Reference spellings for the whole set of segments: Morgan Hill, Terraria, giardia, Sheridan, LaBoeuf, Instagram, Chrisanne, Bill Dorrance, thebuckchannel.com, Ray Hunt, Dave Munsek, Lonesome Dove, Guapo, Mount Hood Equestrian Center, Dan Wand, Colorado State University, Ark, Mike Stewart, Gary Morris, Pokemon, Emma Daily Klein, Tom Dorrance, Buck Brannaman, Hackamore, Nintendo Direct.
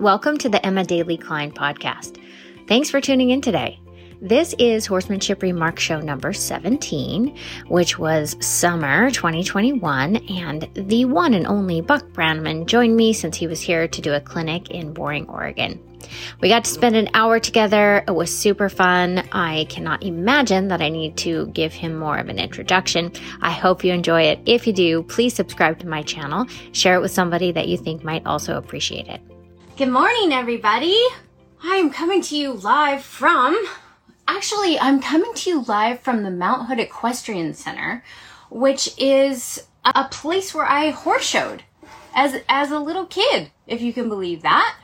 Welcome to the Emma Daily Klein podcast. Thanks for tuning in today. This is Horsemanship Remark show number 17, which was summer 2021, and the one and only Buck Brannaman joined me since he was here to do a clinic in Boring, Oregon. We got to spend an hour together. It was super fun. I cannot imagine that I need to give him more of an introduction. I hope you enjoy it. If you do, please subscribe to my channel. Share it with somebody that you think might also appreciate it. Good morning, everybody. I'm coming to you live from... Actually, I'm coming to you live from the Mount Hood Equestrian Center, which is a place where I horse showed as a little kid, if you can believe that.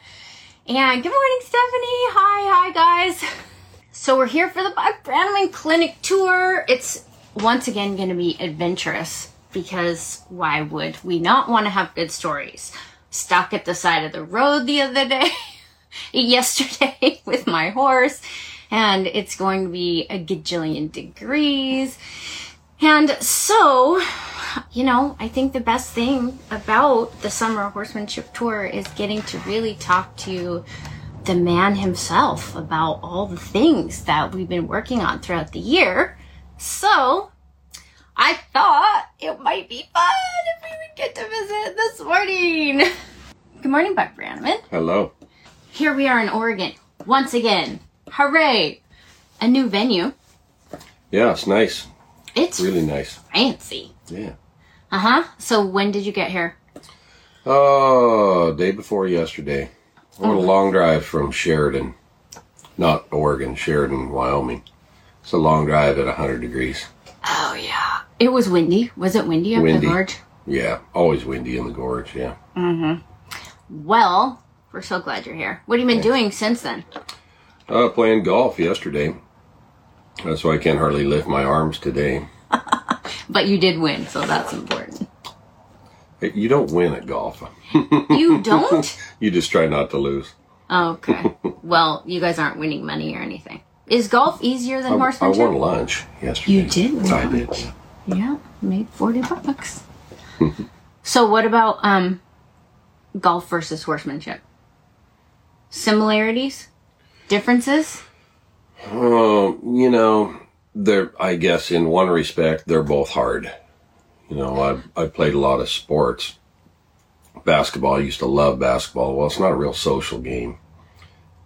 And good morning, Stephanie. Hi guys. So we're here for the Buck Brannaman Clinic Tour. It's once again going to be adventurous because why would we not want to have good stories? Stuck at the side of the road the other day, yesterday with my horse. And it's going to be a gajillion degrees. And so, you know, I think the best thing about the Summer Horsemanship Tour is getting to really talk to the man himself about all the things that we've been working on throughout the year. So I thought it might be fun if we would get to visit this morning. Good morning, Buck Brannaman. Hello. Here we are in Oregon once again. Hooray! A new venue. Yeah, it's nice. It's really nice. Fancy. Yeah. Uh-huh. So when did you get here? Day before yesterday. On a long drive from Sheridan. Not Oregon, Sheridan, Wyoming. It's a long drive at 100 degrees. Oh, yeah. It was windy. Was it windy up the gorge? Yeah. Always windy in the gorge, yeah. Mm-hmm. Well, we're so glad you're here. What have you been doing since then? Playing golf yesterday. That's why I can't hardly lift my arms today. But you did win, so that's important. You don't win at golf. You don't? You just try not to lose. Okay. Well, you guys aren't winning money or anything. Is golf easier than horsemanship? I won lunch yesterday. You did win lunch. I did. Yeah, made $40. So what about golf versus horsemanship? Similarities? Differences? You know, I guess in one respect, they're both hard. You know, I played a lot of sports. Basketball, I used to love basketball. Well, it's not a real social game.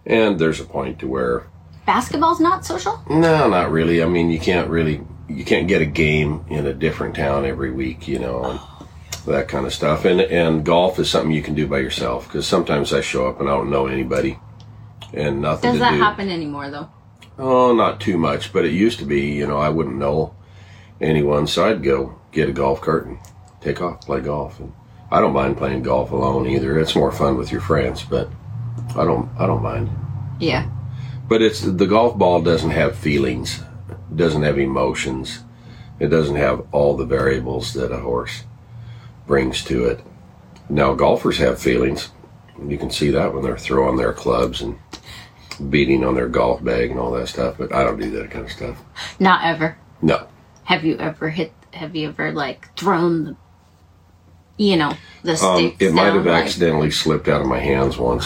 And there's a point to where... Basketball's not social? No, not really. I mean, you can't get a game in a different town every week, you know, and that kind of stuff. And golf is something you can do by yourself, because sometimes I show up and I don't know anybody. And nothing Does that happen anymore, though? Oh, not too much, but it used to be, you know, I wouldn't know anyone, so I'd go get a golf cart and take off, play golf. And I don't mind playing golf alone either. It's more fun with your friends, but I don't mind. Yeah. But it's the golf ball doesn't have feelings, doesn't have emotions. It doesn't have all the variables that a horse brings to it. Now, golfers have feelings. You can see that when they're throwing their clubs and beating on their golf bag and all that stuff, but I don't do that kind of stuff. Not ever? No. Have you ever, like, thrown the, you know, the sticks It down, might have like... accidentally slipped out of my hands once,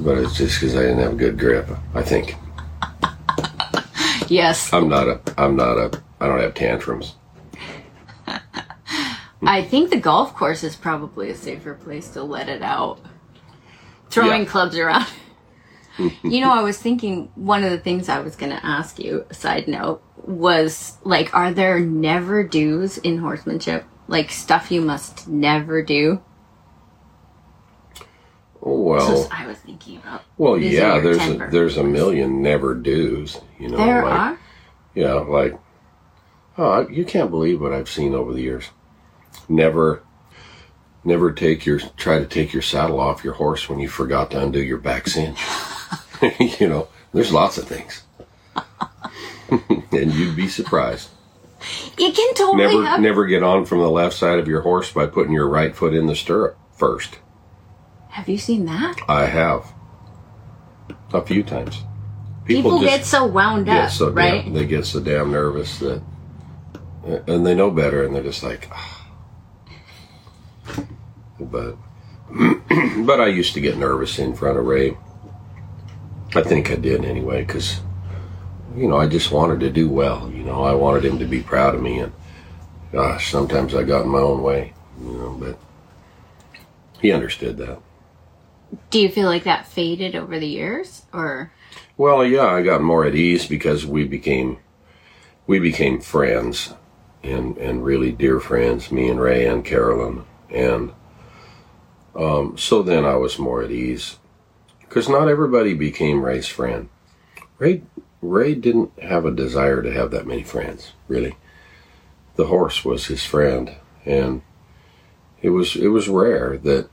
but it's just because I didn't have a good grip, I think. Yes. I don't have tantrums. I think the golf course is probably a safer place to let it out. Throwing clubs around. You know, I was thinking one of the things I was going to ask you, a side note, was like, are there never do's in horsemanship? Like stuff you must never do? Oh, well. That's what I was thinking about. Well, yeah, there's a million never do's. You know, there are? Yeah, like, oh, you can't believe what I've seen over the years. Never try to take your saddle off your horse when you forgot to undo your back cinch. You know, there's lots of things. And you'd be surprised. You can totally never get on from the left side of your horse by putting your right foot in the stirrup first. Have you seen that? I have. A few times. People get so wound up, right? They get so damn nervous that, and they know better, and they're just like, but But I used to get nervous in front of Ray. I think I did anyway, because, you know, I just wanted to do well. You know, I wanted him to be proud of me, and gosh, sometimes I got in my own way, you know, but he understood that. Do you feel like that faded over the years, or? Well, yeah, I got more at ease because we became friends and really dear friends, me and Ray and Carolyn. And so then I was more at ease because not everybody became Ray's friend. Ray didn't have a desire to have that many friends, really. The horse was his friend, and it was rare that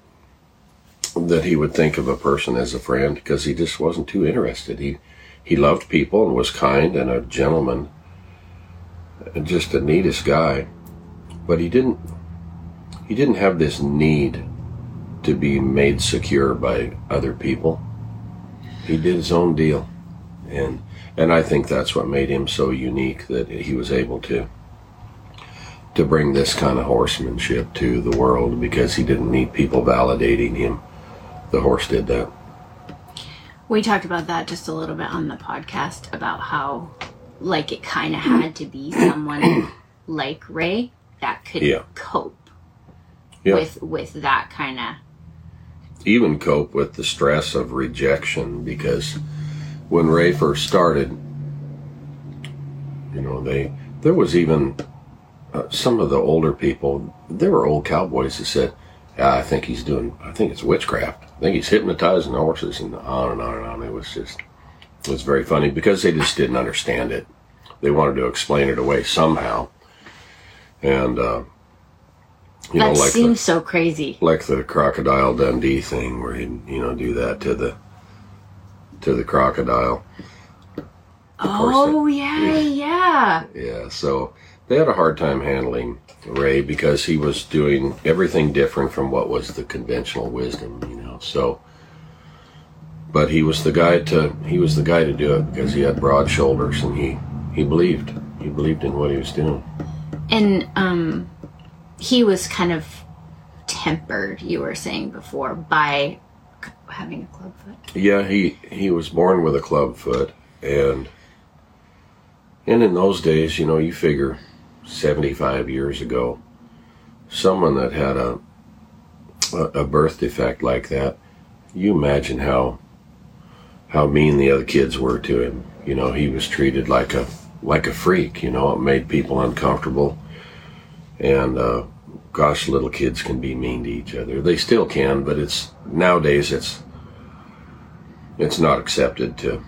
he would think of a person as a friend because he just wasn't too interested. He loved people and was kind and a gentleman and just the neatest guy, but he didn't have this need to be made secure by other people. He did his own deal, and I think that's what made him so unique, that he was able to bring this kind of horsemanship to the world because he didn't need people validating him. The horse did that. We talked about that just a little bit on the podcast, about how, like, it kind of had to be someone like Ray that could cope with that kind of... Even cope with the stress of rejection, because when Ray first started, you know, there was even... some of the older people, there were old cowboys that said, I think it's witchcraft. I think he's hypnotizing horses, and on and on and on. It was very funny because they just didn't understand it. They wanted to explain it away somehow. And, that seems so crazy. Like the Crocodile Dundee thing where he'd, you know, do that to the crocodile. Oh, yeah. Yeah, so... They had a hard time handling Ray because he was doing everything different from what was the conventional wisdom, you know. So, but he was the guy to do it because he had broad shoulders and he believed in what he was doing. And he was kind of tempered, you were saying before, by having a club foot. Yeah, he was born with a club foot, and in those days, you know, you figure 75 years ago, someone that had a birth defect like that, you imagine how mean the other kids were to him. You know, he was treated like a freak. You know, it made people uncomfortable. And gosh, little kids can be mean to each other. They still can, but nowadays it's not accepted to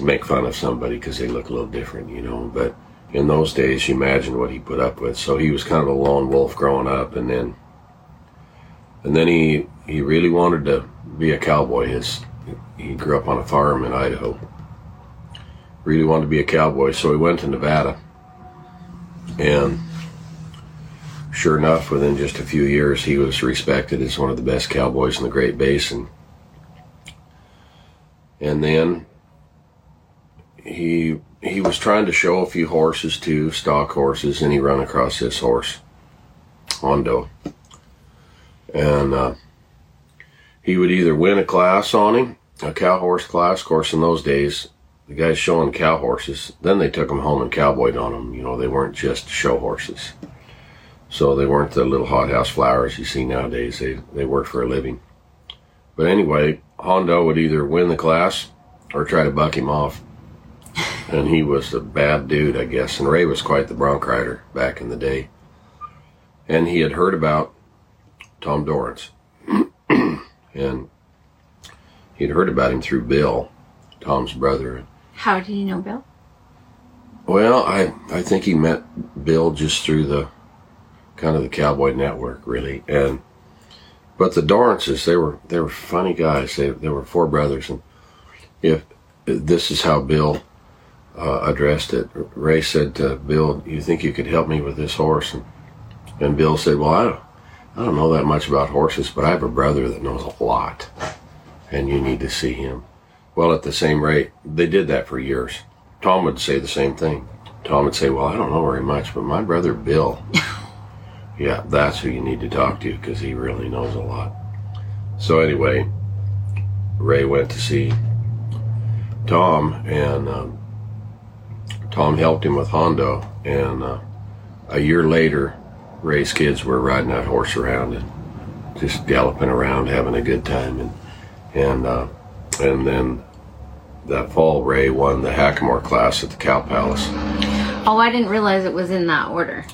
make fun of somebody because they look a little different, you know. But in those days, you imagine what he put up with. So he was kind of a lone wolf growing up, and then he really wanted to be a cowboy. He grew up on a farm in Idaho. Really wanted to be a cowboy, so he went to Nevada. And sure enough, within just a few years, he was respected as one of the best cowboys in the Great Basin. And then he was trying to show a few horses to stock horses, and he ran across this horse, Hondo. And he would either win a class on him, a cow horse class. Of course, in those days, the guys showing cow horses, then they took them home and cowboyed on them. You know, they weren't just show horses. So they weren't the little hothouse flowers you see nowadays. They worked for a living. But anyway, Hondo would either win the class or try to buck him off. And he was a bad dude, I guess. And Ray was quite the bronc rider back in the day. And he had heard about Tom Dorrance. And he'd heard about him through Bill, Tom's brother. How did you know Bill? Well, I think he met Bill just through the kind of the cowboy network, really. But the Dorrances, they were funny guys. They were four brothers. And if this is how Bill... addressed it. Ray said to Bill, "You think you could help me with this horse?" And Bill said, "Well, I don't know that much about horses, but I have a brother that knows a lot, and you need to see him." Well, at the same rate, they did that for years. Tom would say the same thing. Tom would say, "Well, I don't know very much, but my brother Bill, yeah, that's who you need to talk to because he really knows a lot." So anyway, Ray went to see Tom, and Tom helped him with Hondo, and a year later, Ray's kids were riding that horse around and just galloping around, having a good time, and then that fall, Ray won the Hackamore class at the Cow Palace. Oh, I didn't realize it was in that order.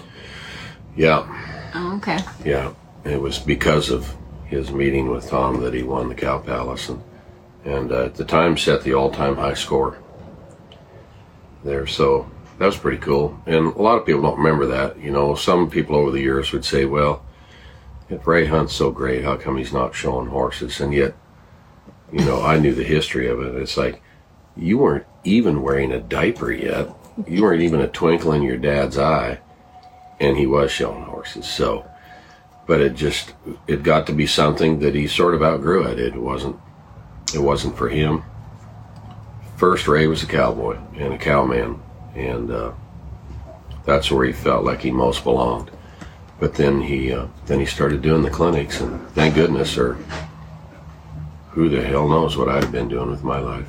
Yeah. Oh, okay. Yeah, it was because of his meeting with Tom that he won the Cow Palace, and at the time set the all-time high score there, so that was pretty cool. And a lot of people don't remember that. You know, some people over the years would say, well, if Ray Hunt's so great, how come he's not showing horses? And yet, you know, I knew the history of it. It's like, you weren't even wearing a diaper yet. You weren't even a twinkle in your dad's eye, and he was showing horses. So, but it got to be something that he sort of outgrew it. It wasn't for him. First, Ray was a cowboy and a cowman, and that's where he felt like he most belonged. But then he started doing the clinics, and thank goodness, or who the hell knows what I'd have been doing with my life.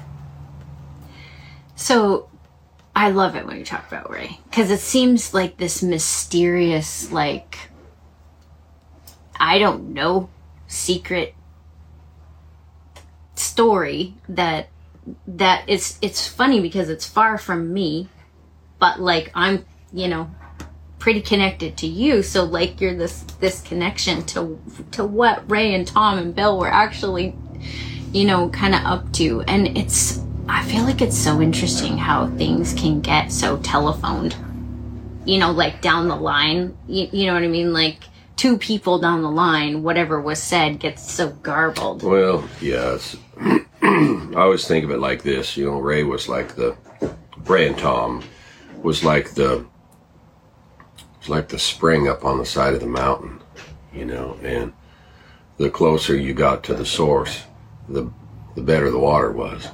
So, I love it when you talk about Ray, because it seems like this mysterious, like, I don't know, secret story that it's funny because it's far from me, but like I'm, you know, pretty connected to you, so like you're this connection to what Ray and Tom and Bill were actually, you know, kind of up to. And it's, I feel like it's so interesting how things can get so telephoned, you know, like down the line, you know what I mean, like two people down the line, whatever was said gets so garbled. Well, yes. I always think of it like this, you know, Ray and Tom was like the spring up on the side of the mountain, you know, and the closer you got to the source, the better the water was.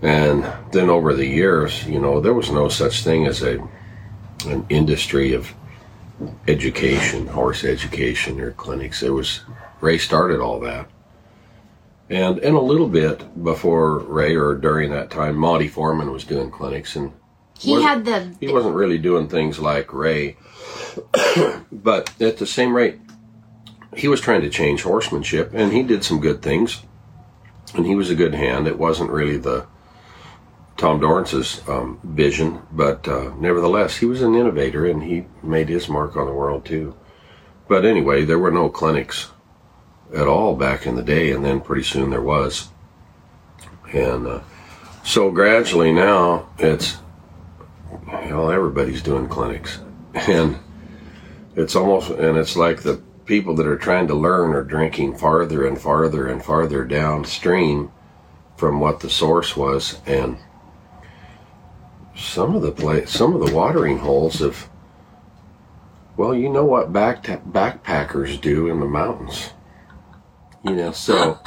And then over the years, you know, there was no such thing as an industry of education, horse education or clinics. It was, Ray started all that. And a little bit before Ray, or during that time, Monty Foreman was doing clinics, and he wasn't really doing things like Ray, but at the same rate, he was trying to change horsemanship, and he did some good things, and he was a good hand. It wasn't really the Tom Dorrance's vision, but nevertheless, he was an innovator, and he made his mark on the world too. But anyway, there were no clinics at all back in the day, and then pretty soon there was. And so gradually now it's, hell, everybody's doing clinics. And it's almost, and it's like the people that are trying to learn are drinking farther and farther and farther downstream from what the source was. And some of the watering holes of, well, you know what backpackers do in the mountains. You know, so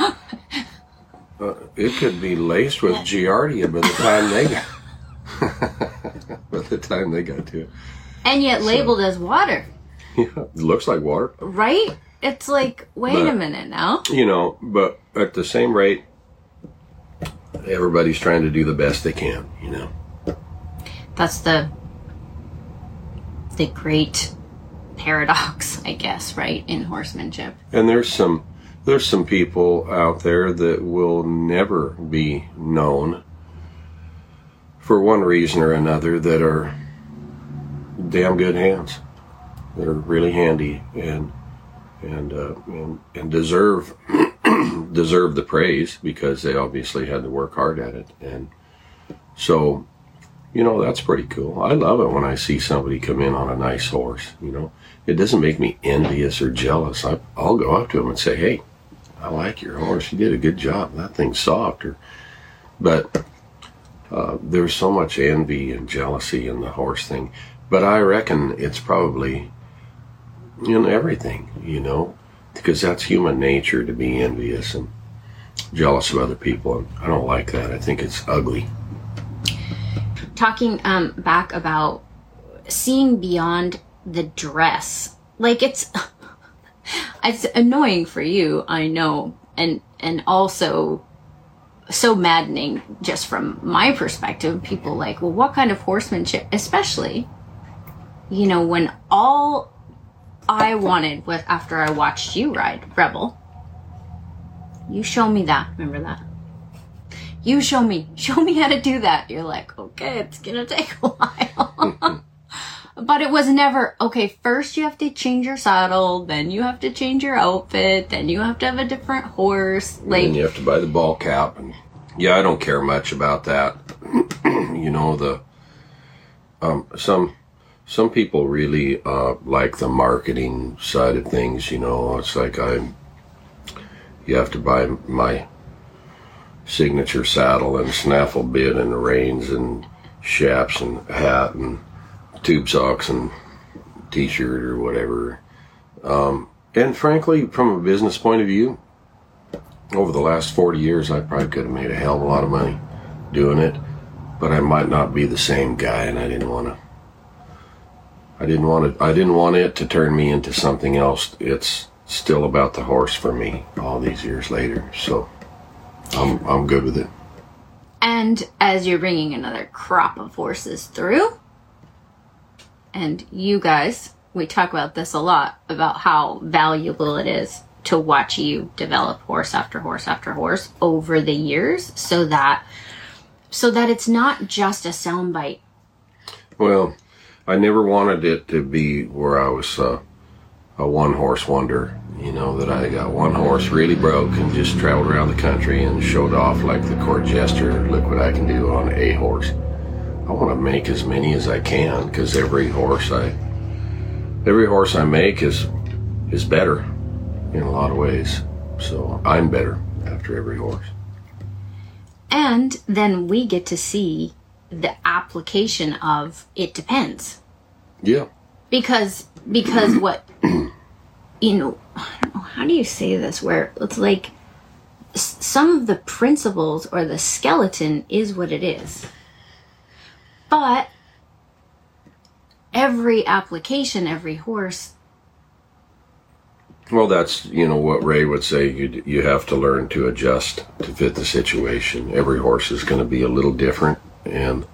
it could be laced with giardia by the time they got to it. And yet labeled as water. Yeah, it looks like water. Right? It's like, wait a minute now. You know, but at the same rate, everybody's trying to do the best they can, you know. That's the great paradox, I guess, right, in horsemanship. And there's some people out there that will never be known for one reason or another that are damn good hands, that are really handy and deserve deserve the praise because they obviously had to work hard at it. And so, you know, that's pretty cool. I love it when I see somebody come in on a nice horse, you know. It doesn't make me envious or jealous. I'll go up to him and say, hey, I like your horse. You did a good job. That thing's soft. But there's so much envy and jealousy in the horse thing. But I reckon it's probably in everything, you know, because that's human nature to be envious and jealous of other people. And I don't like that. I think it's ugly. Talking back about seeing beyond the dress, like it's It's annoying for you, I know, and also so maddening just from my perspective. People like, well, what kind of horsemanship, especially, you know, when all I wanted was after I watched you ride Rebel, you show me that, remember that? You show me how to do that. You're like, okay, it's gonna take a while. But it was never, okay, first you have to change your saddle, then you have to change your outfit, then you have to have a different horse. Like, and then you have to buy the ball cap. And yeah, I don't care much about that. You know, the some people really like the marketing side of things. You know, it's like you have to buy my signature saddle and snaffle bit and reins and chaps and hat and tube socks and t-shirt or whatever. And frankly, from a business point of view, over the last 40 years, I probably could have made a hell of a lot of money doing it, but I might not be the same guy, and I didn't want it to turn me into something else. It's still about the horse for me all these years later, so I'm good with it. And as you're bringing another crop of horses through, and you guys, we talk about this a lot, about how valuable it is to watch you develop horse after horse after horse over the years, so that it's not just a soundbite. Well, I never wanted it to be where I was a one-horse wonder, you know, that I got one horse really broke and just traveled around the country and showed off like the court jester, look what I can do on a horse. I want to make as many as I can, because every horse I make is better in a lot of ways. So I'm better after every horse. And then we get to see the application of it depends. Yeah. Because what, you know, I don't know, how do you say this, where it's like some of the principles or the skeleton is what it is. But every application, every horse. Well, that's, you know, what Ray would say. You have to learn to adjust to fit the situation. Every horse is going to be a little different, and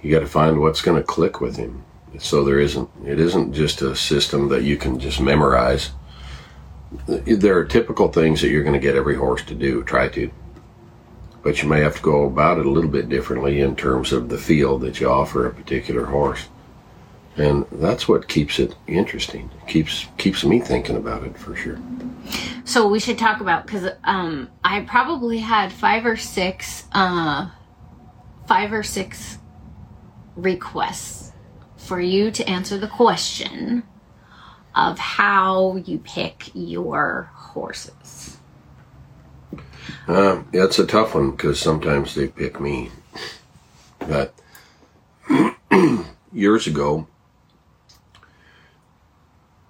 you got to find what's going to click with him. So it isn't just a system that you can just memorize. There are typical things that you're going to get every horse to do, try to. But you may have to go about it a little bit differently in terms of the field that you offer a particular horse. And that's what keeps it interesting. It keeps me thinking about it for sure. So we should talk about, because I probably had five or six requests for you to answer the question of how you pick your horses. That's a tough one, because sometimes they pick me. But years ago,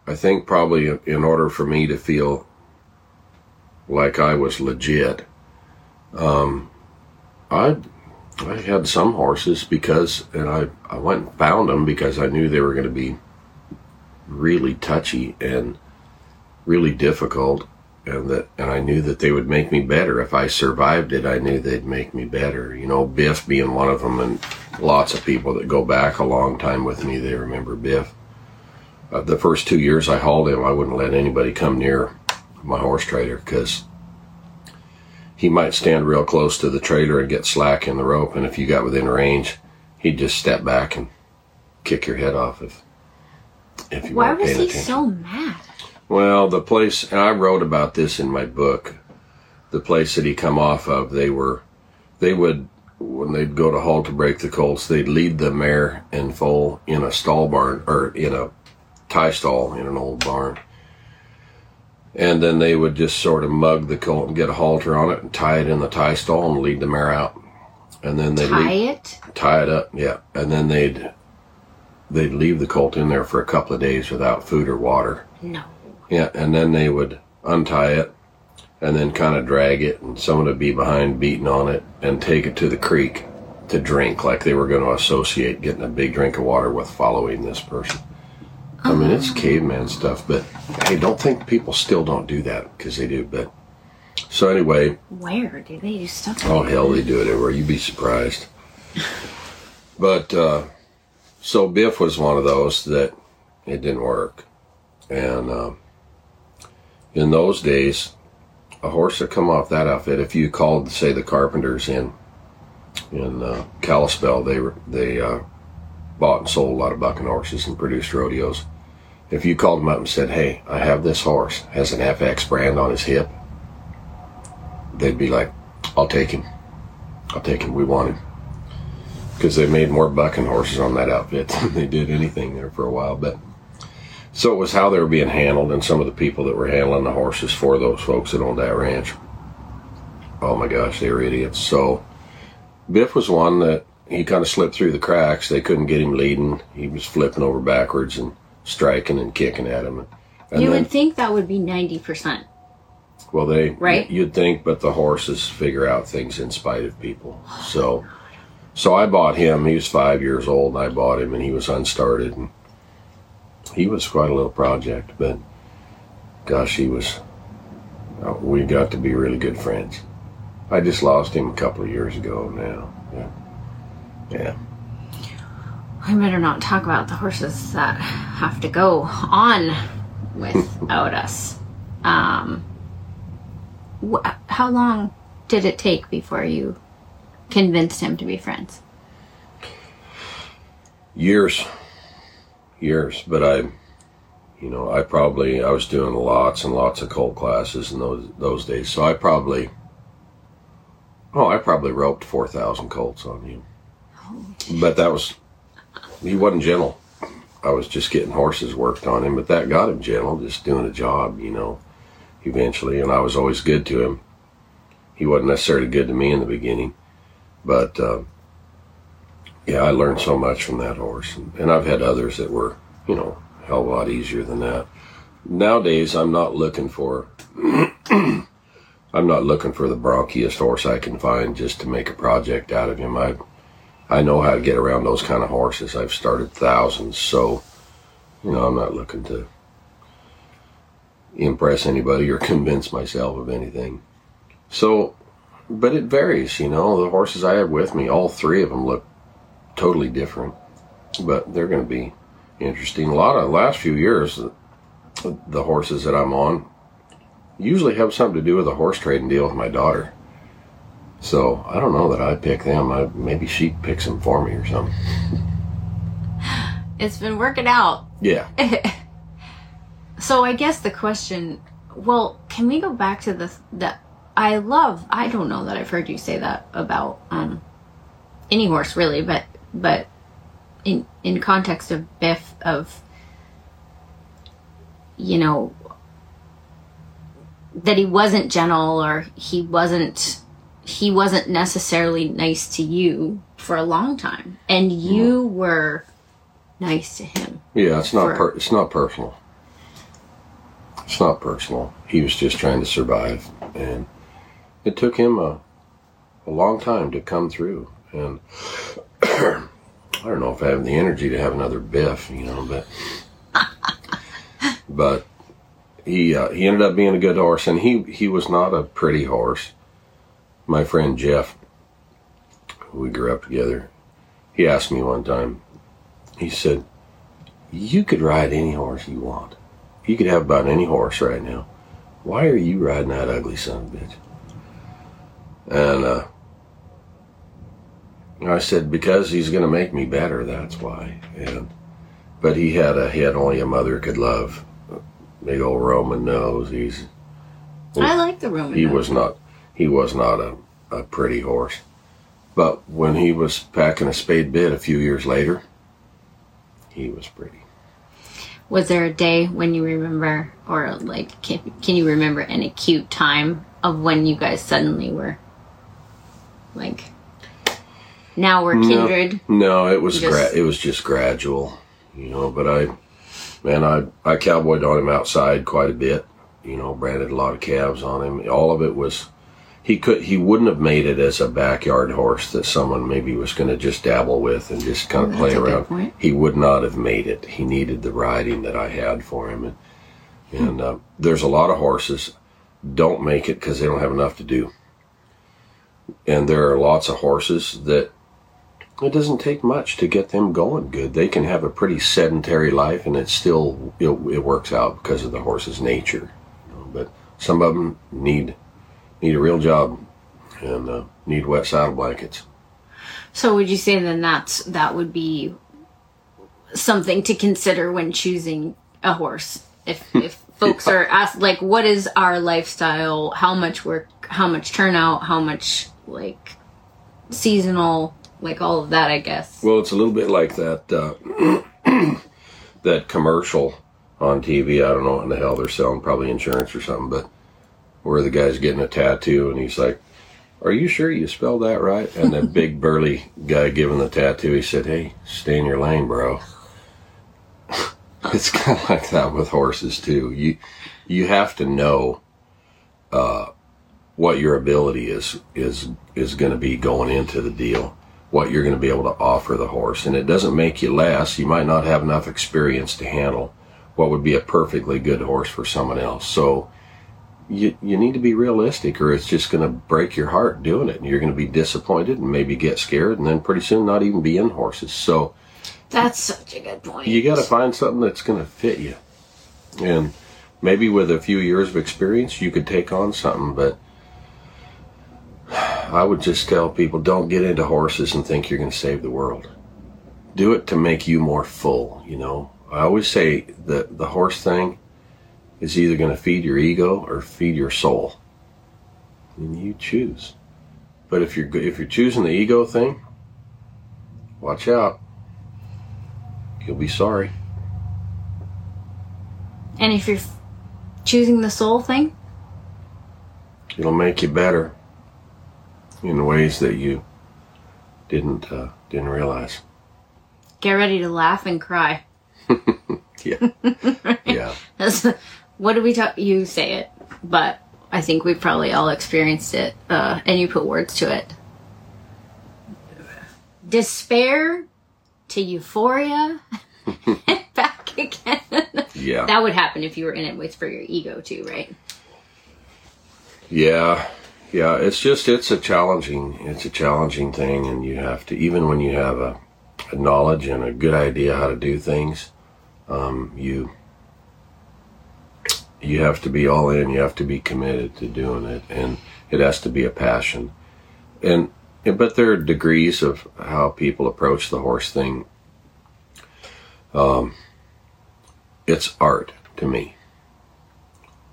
I think probably in order for me to feel like I was legit, I had some horses because, and I went and found them because I knew they were going to be really touchy and really difficult. And I knew that they would make me better. If I survived it, I knew they'd make me better. You know, Biff being one of them, and lots of people that go back a long time with me, they remember Biff. The first 2 years I hauled him, I wouldn't let anybody come near my horse trailer, because he might stand real close to the trailer and get slack in the rope, and if you got within range, he'd just step back and kick your head off if you weren't paying attention. Why was he so mad? Well, the place, and I wrote about this in my book, the place that he come off of, they would, when they'd go to haul to break the colts, they'd lead the mare and foal in a stall barn, or in a tie stall in an old barn. And then they would just sort of mug the colt and get a halter on it and tie it in the tie stall and lead the mare out. And then they'd tie it up, yeah. And then they'd leave the colt in there for a couple of days without food or water. No. Yeah, and then they would untie it and then kind of drag it, and someone would be behind beating on it and take it to the creek to drink, like they were going to associate getting a big drink of water with following this person. I mean, it's caveman stuff, but I don't think people still don't do that, because they do. But so anyway, where do they do stuff? Oh, hell, they do it everywhere. You'd be surprised. But so Biff was one of those that it didn't work, and in those days, a horse would come off that outfit. If you called, say, the carpenters in Kalispell, they bought and sold a lot of bucking horses and produced rodeos. If you called them up and said, hey, I have this horse, has an FX brand on his hip, they'd be like, I'll take him, we want him. Because they made more bucking horses on that outfit than they did anything there for a while. But so it was how they were being handled, and some of the people that were handling the horses for those folks that owned that ranch, oh my gosh, they were idiots. So Biff was one that he kind of slipped through the cracks. They couldn't get him leading. He was flipping over backwards and striking and kicking at him. And you would think that would be 90%. Well, they, right? You'd think, but the horses figure out things in spite of people. So I bought him. He was 5 years old, and I bought him, and he was unstarted. And he was quite a little project, but gosh, we got to be really good friends. I just lost him a couple of years ago now. Yeah. Yeah. We better not talk about the horses that have to go on without us. How long did it take before you convinced him to be friends? Years. But I was doing lots and lots of cold classes in those days. So I probably roped 4,000 colts on him. But he wasn't gentle. I was just getting horses worked on him, but that got him gentle, just doing a job, eventually. And I was always good to him. He wasn't necessarily good to me in the beginning. But, I learned so much from that horse. And I've had others that were, a hell of a lot easier than that. Nowadays, I'm not looking for the bronchiest horse I can find just to make a project out of him. I know how to get around those kind of horses. I've started thousands, so, I'm not looking to impress anybody or convince myself of anything. So, but it varies, The horses I have with me, all three of them look totally different, but they're going to be interesting. A lot of the last few years, the horses that I'm on usually have something to do with a horse trading deal with my daughter. So, I don't know that I pick them. Maybe she picks them for me or something. It's been working out. Yeah. So, I guess the question... Well, can we go back to the I love... I don't know that I've heard you say that about any horse, really, but in context of Biff, of, that he wasn't gentle, or he wasn't necessarily nice to you for a long time, and you were nice to him. Yeah, it's not personal. It's not personal. He was just trying to survive, and it took him a long time to come through. And I don't know if I have the energy to have another Biff, but but he ended up being a good horse, and he was not a pretty horse. My friend Jeff, we grew up together, he asked me one time, he said, you could ride any horse you want. You could have about any horse right now. Why are you riding that ugly son of a bitch? And I said, because he's going to make me better, that's why. But he had a head only a mother could love. Big old Roman nose. I like the Roman nose. He was not a pretty horse. But when he was packing a spade bit a few years later, he was pretty. Was there a day when you remember, or can you remember an acute time of when you guys suddenly were now we're kindred? No, it was just gradual, but I cowboyed on him outside quite a bit, branded a lot of calves on him. All of it was, He wouldn't have made it as a backyard horse that someone maybe was going to just dabble with and just kind of play around. He would not have made it. He needed the riding that I had for him. And there's a lot of horses don't make it because they don't have enough to do. And there are lots of horses that it doesn't take much to get them going good. They can have a pretty sedentary life, and it still works out because of the horse's nature. You know, but some of them need a real job and need wet saddle blankets. So would you say then that would be something to consider when choosing a horse? If folks are asked, like, what is our lifestyle? How much work, how much turnout, how much like seasonal, like all of that, I guess. Well, it's a little bit like that, that commercial on TV. I don't know what in the hell they're selling, probably insurance or something, but where the guy's getting a tattoo and he's like, "Are you sure you spelled that right?" And that big burly guy giving the tattoo, he said, "Hey, stay in your lane, bro." It's kind of like that with horses too. You have to know what your ability is going to be going into the deal, what you're going to be able to offer the horse, and it doesn't make you less. You might not have enough experience to handle what would be a perfectly good horse for someone else. So you need to be realistic, or it's just going to break your heart doing it, and you're going to be disappointed and maybe get scared, and then pretty soon not even be in horses. So that's such a good point. You got to find something that's going to fit you, and maybe with a few years of experience you could take on something. But I would just tell people, don't get into horses and think you're going to save the world. Do it to make you more full. You know, I always say that the horse thing is either going to feed your ego or feed your soul, and you choose. But if you're choosing the ego thing, watch out. You'll be sorry. And if you're choosing the soul thing, it'll make you better in ways that you didn't realize. Get ready to laugh and cry. Yeah. Right? Yeah. What do we talk? You say it, but I think we probably all experienced it, and you put words to it. Despair to euphoria, and back again. Yeah. That would happen if you were in it with for your ego too, right? Yeah, yeah. It's a challenging thing, and you have to, even when you have a knowledge and a good idea how to do things, you have to be all in. You have to be committed to doing it, and it has to be a passion. But there are degrees of how people approach the horse thing. It's art to me.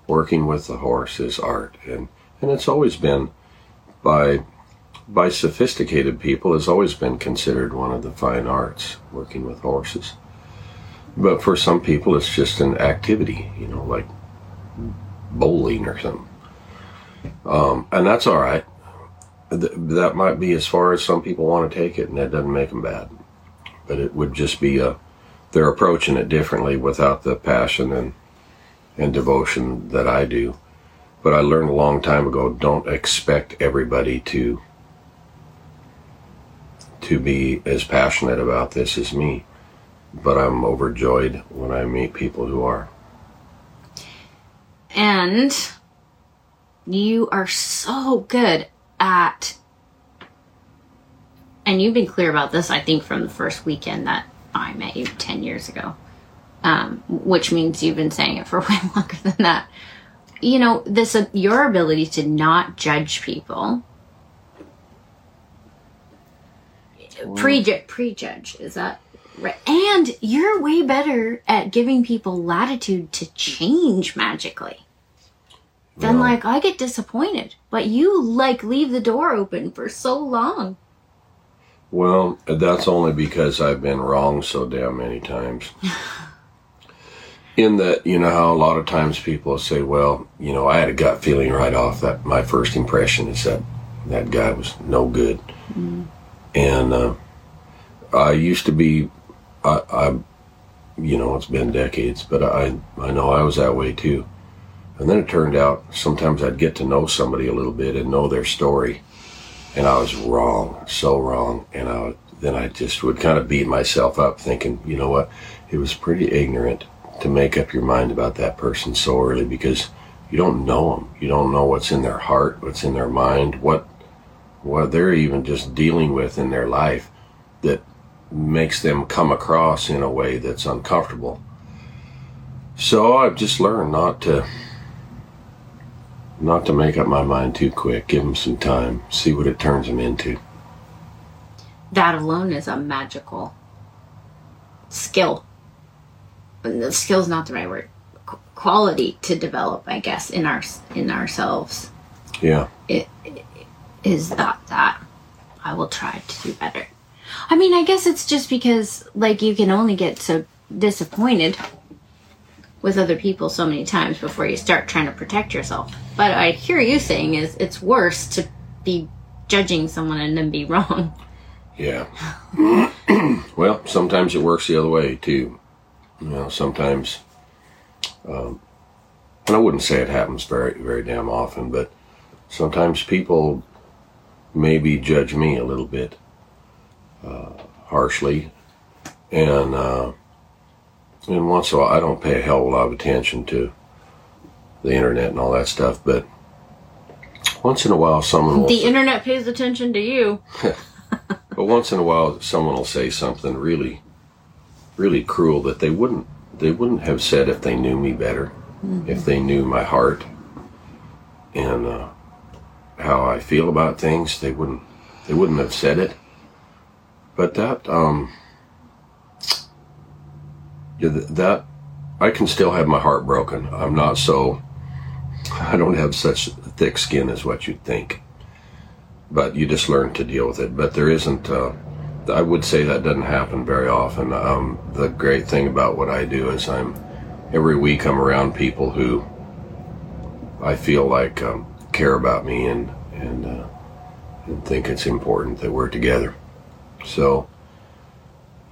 Working with the horse is art, and it's always been by sophisticated people has always been considered one of the fine arts, working with horses. But for some people, it's just an activity, you know, like bowling or something. And that's all right. That might be as far as some people want to take it, and that doesn't make them bad. But it would just be they're approaching it differently without the passion and devotion that I do. But I learned a long time ago, don't expect everybody to be as passionate about this as me. But I'm overjoyed when I meet people who are. And you are so good at, and you've been clear about this, I think, from the first weekend that I met you 10 years ago, which means you've been saying it for way longer than that. You know, this your ability to not judge people. Well, prejudge, is that right? And you're way better at giving people latitude to change magically. Then, well, like, I get disappointed. But you, like, leave the door open for so long. Well, that's only because I've been wrong so damn many times. In that, you know how a lot of times people say, well, you know, I had a gut feeling right off that my first impression is that guy was no good. Mm. And I used to be, I, you know, it's been decades, but I know I was that way too. And then it turned out sometimes I'd get to know somebody a little bit and know their story. And I was wrong, so wrong. And then I just would kind of beat myself up thinking, you know what, it was pretty ignorant to make up your mind about that person so early, because you don't know them. You don't know what's in their heart, what's in their mind, what they're even just dealing with in their life that makes them come across in a way that's uncomfortable. So I've just learned not to make up my mind too quick. Give them some time. See what it turns them into. That alone is a magical skill. Skill's not the right word. Quality to develop, I guess, in ourselves. Yeah. It is that I will try to do better. I mean, I guess it's just because, like, you can only get so disappointed with other people so many times before you start trying to protect yourself. But I hear you saying is it's worse to be judging someone and then be wrong. Yeah. Well, sometimes it works the other way too. You know, sometimes, and I wouldn't say it happens very, very damn often, but sometimes people maybe judge me a little bit harshly, and once in a while, I don't pay a hell of a lot of attention to the internet and all that stuff, but once in a while someone will... The internet pays attention to you. But once in a while someone will say something really, really cruel that they wouldn't have said if they knew me better, mm-hmm. if they knew my heart and how I feel about things, they wouldn't have said it. But that... that I can still have my heart broken. I don't have such thick skin as what you'd think, but you just learn to deal with it. But there isn't, I would say that doesn't happen very often. The great thing about what I do is every week I'm around people who I feel like care about me and think it's important that we're together. So,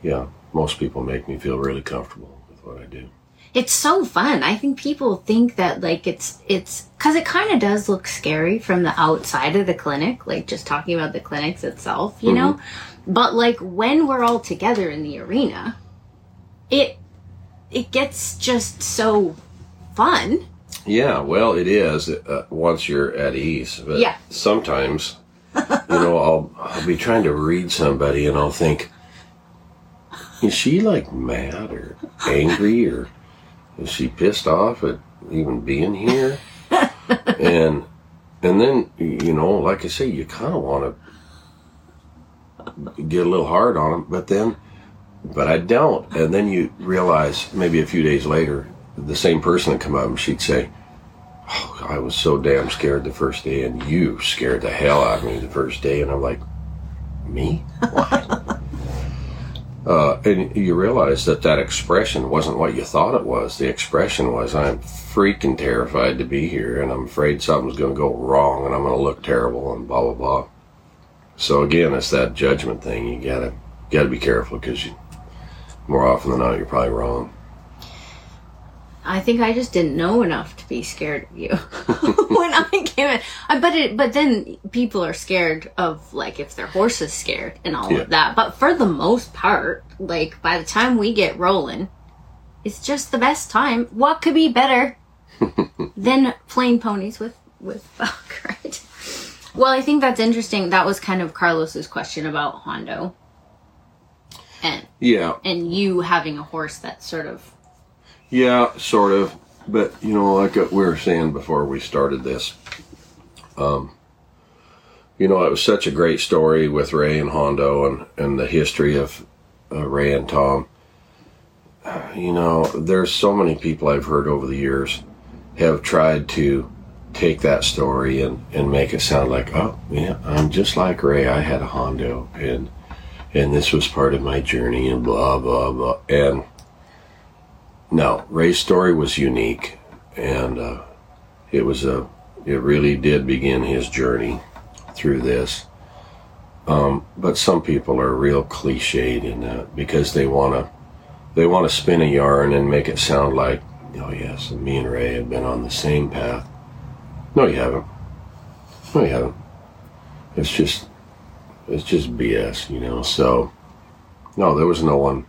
yeah. Most people make me feel really comfortable with what I do. It's so fun. I think people think that, like, it's because it kind of does look scary from the outside of the clinic, like just talking about the clinics itself, you mm-hmm. know? But, like, when we're all together in the arena, it gets just so fun. Yeah, well, it is once you're at ease. But yeah. Sometimes, you know, I'll be trying to read somebody and I'll think, is she, like, mad or angry, or is she pissed off at even being here? and then, you know, like I say, you kind of want to get a little hard on them, but I don't. And then you realize maybe a few days later, the same person would come up and she'd say, oh, I was so damn scared the first day, and you scared the hell out of me the first day. And I'm like, me? Why? And you realize that expression wasn't what you thought it was. The expression was, I'm freaking terrified to be here, and I'm afraid something's going to go wrong, and I'm going to look terrible, and blah, blah, blah. So again, it's that judgment thing. You gotta be careful, because more often than not, you're probably wrong. I think I just didn't know enough to be scared of you when I came in. But then people are scared of, like, if their horse is scared and all yeah. of that. But for the most part, like, by the time we get rolling, it's just the best time. What could be better than playing ponies with Buck, right? Well, I think that's interesting. That was kind of Carlos's question about Hondo. And you having a horse that sort of... Yeah, sort of. But, you know, like we were saying before we started this, you know, it was such a great story with Ray and Hondo and the history of Ray and Tom. You know, there's so many people I've heard over the years have tried to take that story and make it sound like, oh, yeah, I'm just like Ray. I had a Hondo, and this was part of my journey, and blah, blah, blah. And... no, Ray's story was unique, and it really did begin his journey through this. But some people are real cliched in that, because they wanna spin a yarn and make it sound like Oh, yes, and me and Ray have been on the same path. No, you haven't. No, you haven't. It's just BS, you know. So, no, there was no one.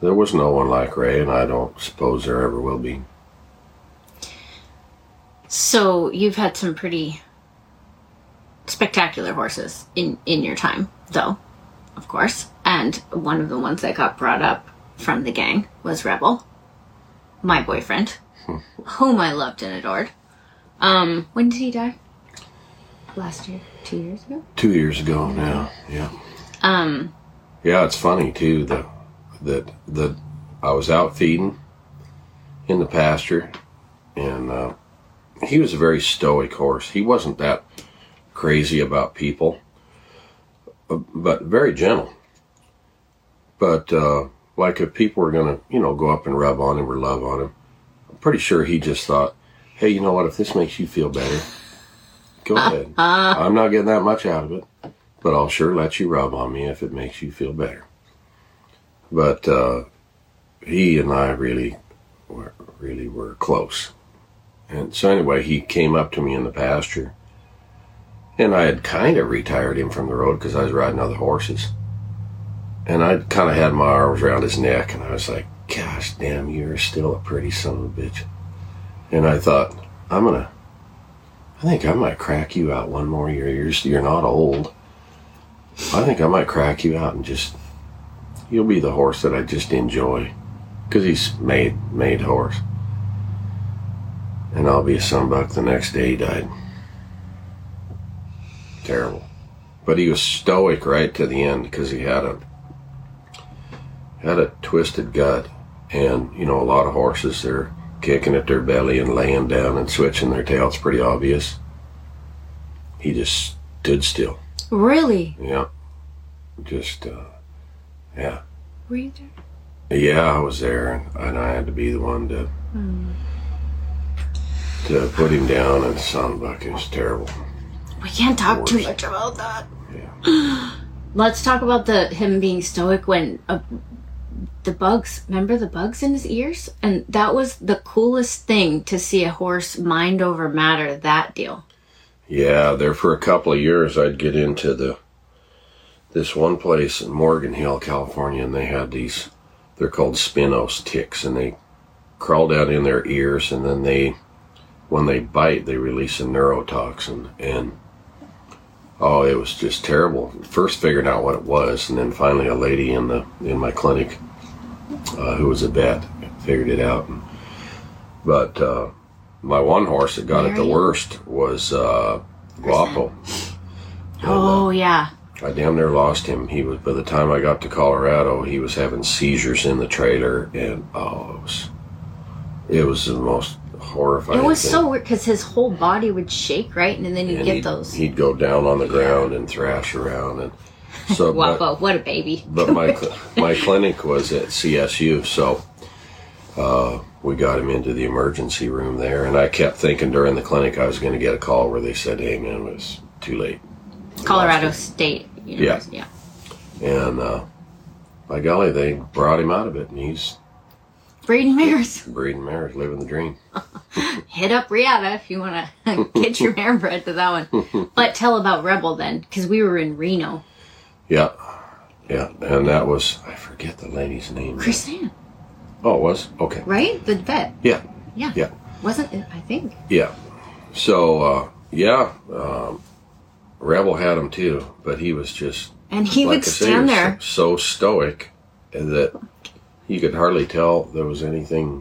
There was no one like Ray, and I don't suppose there ever will be. So you've had some pretty spectacular horses in your time, though, of course. And one of the ones that got brought up from the gang was Rebel, my boyfriend, whom I loved and adored. When did he die? Last year? 2 years ago? 2 years ago now, yeah. Yeah, it's funny, too, that I was out feeding in the pasture, and he was a very stoic horse. He wasn't that crazy about people, but very gentle. But like if people were going to, you know, go up and rub on him or love on him, I'm pretty sure he just thought, hey, you know what, if this makes you feel better, go ahead. I'm not getting that much out of it, but I'll sure let you rub on me if it makes you feel better. But he and I really were close. And so anyway, he came up to me in the pasture, and I had kind of retired him from the road because I was riding other horses. And I kind of had my arms around his neck, and I was like, gosh, damn, you're still a pretty son of a bitch. And I thought, I think I might crack you out one more year. You're not old. I think I might crack you out and just... You'll be the horse that I just enjoy, because he's made horse. And I'll be a sunbuck the next day he died. Terrible. But he was stoic right to the end, because he had a twisted gut. And, you know, a lot of horses, they're kicking at their belly and laying down and switching their tail. It's pretty obvious. He just stood still. Really? Yeah. Just... yeah. Were you there? Yeah, I was there, and I had to be the one to put him down, and the sunbuck is terrible. We can't talk too much about that. Yeah. Let's talk about him being stoic when the bugs, remember the bugs in his ears? And that was the coolest thing to see a horse mind over matter, that deal. Yeah, there for a couple of years I'd get into this one place in Morgan Hill, California, and they had these, they're called spinos, ticks, and they crawl down in their ears, and then when they bite, they release a neurotoxin, and oh, it was just terrible. First figured out what it was, and then finally a lady in my clinic who was a vet figured it out. But my one horse that got it the worst was Guapo. Oh, yeah. I damn near lost him. He was, by the time I got to Colorado, he was having seizures in the trailer, and oh, it was the most horrifying thing. It was so weird, because his whole body would shake, right? And then you'd get those. He'd go down on the ground and thrash around. And so, Guapo, what a baby. But my clinic was at CSU, so we got him into the emergency room there. And I kept thinking during the clinic I was going to get a call where they said, hey, man, it was too late. Colorado State University. Yeah. And by golly, they brought him out of it, and he's breeding mares, living the dream. Hit up Riata if you want to get your mare bred to that one. But tell about Rebel then, because we were in Reno. Yeah, and that was, I forget the lady's name. Chrisanne. Oh, it was? Okay. Right? The vet. Yeah. Wasn't it, I think. Yeah. So, Rebel had him too, but he was just... And he would stand there. So stoic that you could hardly tell there was anything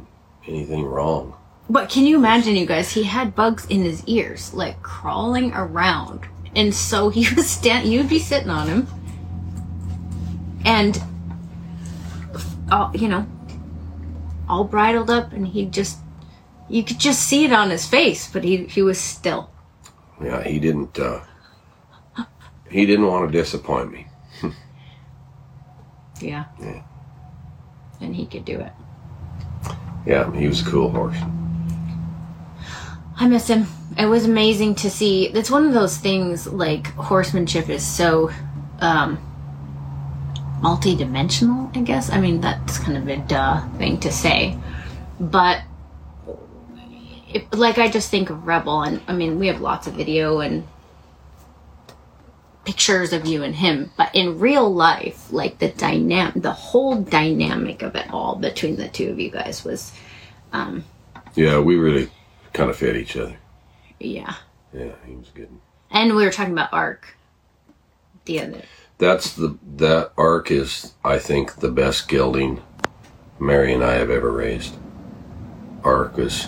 wrong. But can you imagine, you guys, he had bugs in his ears, like crawling around. And so he was you'd be sitting on him. And, all bridled up, and he'd just... You could just see it on his face, but he was still. Yeah, he didn't... He didn't want to disappoint me. Yeah. And he could do it. Yeah, he was a cool horse. I miss him. It was amazing to see. It's one of those things, like, horsemanship is so multi-dimensional, I guess. I mean, that's kind of a duh thing to say. But I just think of Rebel, and I mean, we have lots of video and pictures of you and him, but in real life, like the whole dynamic of it all between the two of you guys was, yeah, we really kind of fed each other. Yeah. Yeah, he was good. And we were talking about Ark. The other. That Ark is, I think, the best gelding Mary and I have ever raised. Ark was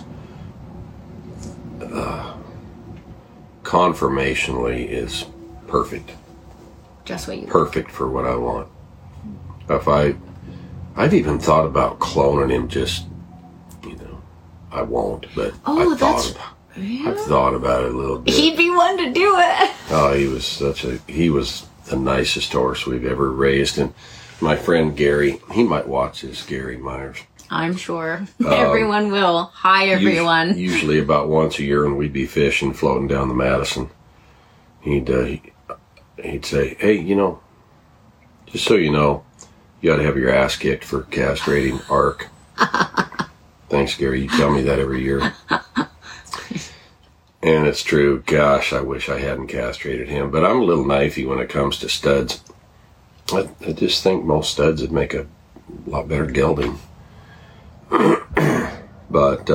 conformationally is perfect. Just what you perfect like. For what I want. If I've even thought about cloning him, just, you know, I won't, but I've thought about it a little bit. He'd be one to do it. Oh, he was the nicest horse we've ever raised. And my friend Gary, he might watch this, Gary Myers. I'm sure. Everyone will. Hi, everyone. Usually about once a year when we'd be fishing, floating down the Madison, he'd say, hey, you know, just so you know, you ought to have your ass kicked for castrating Ark. Thanks, Gary. You tell me that every year. And it's true. Gosh, I wish I hadn't castrated him. But I'm a little knifey when it comes to studs. I just think most studs would make a lot better gelding. But,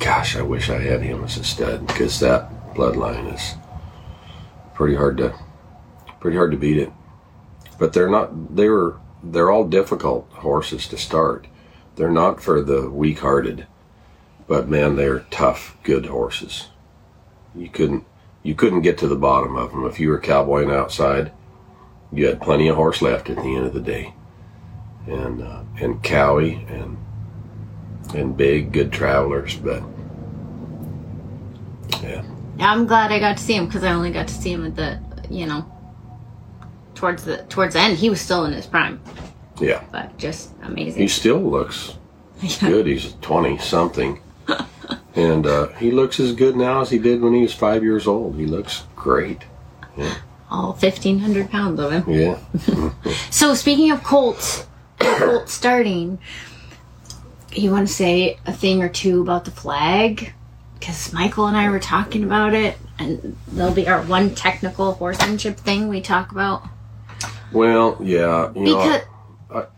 gosh, I wish I had him as a stud, because that bloodline is pretty hard to beat it. But they're all difficult horses to start. They're not for the weak-hearted. But man, they're tough, good horses. You couldn't get to the bottom of them. If you were cowboying outside, you had plenty of horse left at the end of the day. And cowy and big, good travelers. But yeah, I'm glad I got to see him, because I only got to see him at the towards the end. He was still in his prime. Yeah, but just amazing. He still looks. Yeah. Good, he's 20 something, and he looks as good now as he did when he was 5 years old. He looks great. Yeah. All 1,500 pounds of him. Yeah. So speaking of colts, colt starting, you want to say a thing or two about the flag? Because Michael and I were talking about it, and there'll be our one technical horsemanship thing we talk about. Well, yeah,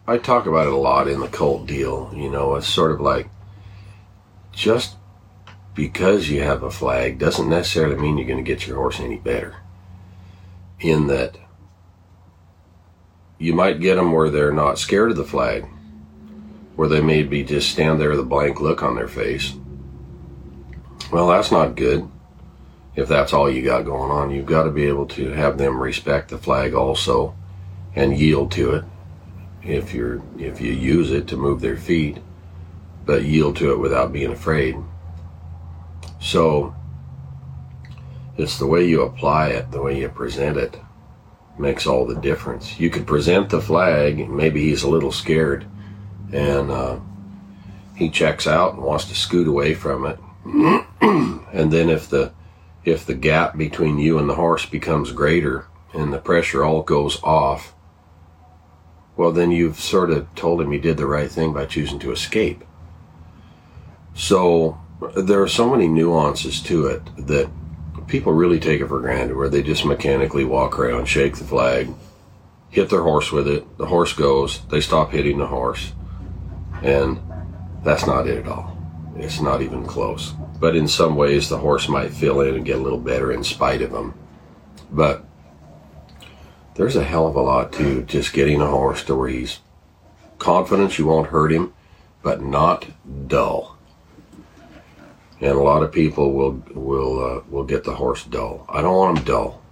I talk about it a lot in the colt deal. You know, it's sort of like, just because you have a flag doesn't necessarily mean you're going to get your horse any better, in that you might get them where they're not scared of the flag, where they may be just stand there with a blank look on their face. Well, that's not good. If that's all you got going on, you've got to be able to have them respect the flag also and yield to it. If you use it to move their feet, but yield to it without being afraid. So it's the way you apply it, the way you present it, makes all the difference. You could present the flag, and maybe he's a little scared, and he checks out and wants to scoot away from it. And then if the gap between you and the horse becomes greater and the pressure all goes off, well, then you've sort of told him you did the right thing by choosing to escape. So there are so many nuances to it that people really take it for granted, where they just mechanically walk around, shake the flag, hit their horse with it, the horse goes, they stop hitting the horse, and that's not it at all. It's not even close. But in some ways, the horse might fill in and get a little better in spite of them. But there's a hell of a lot to just getting a horse to where he's confident you won't hurt him, but not dull. And a lot of people will get the horse dull. I don't want him dull.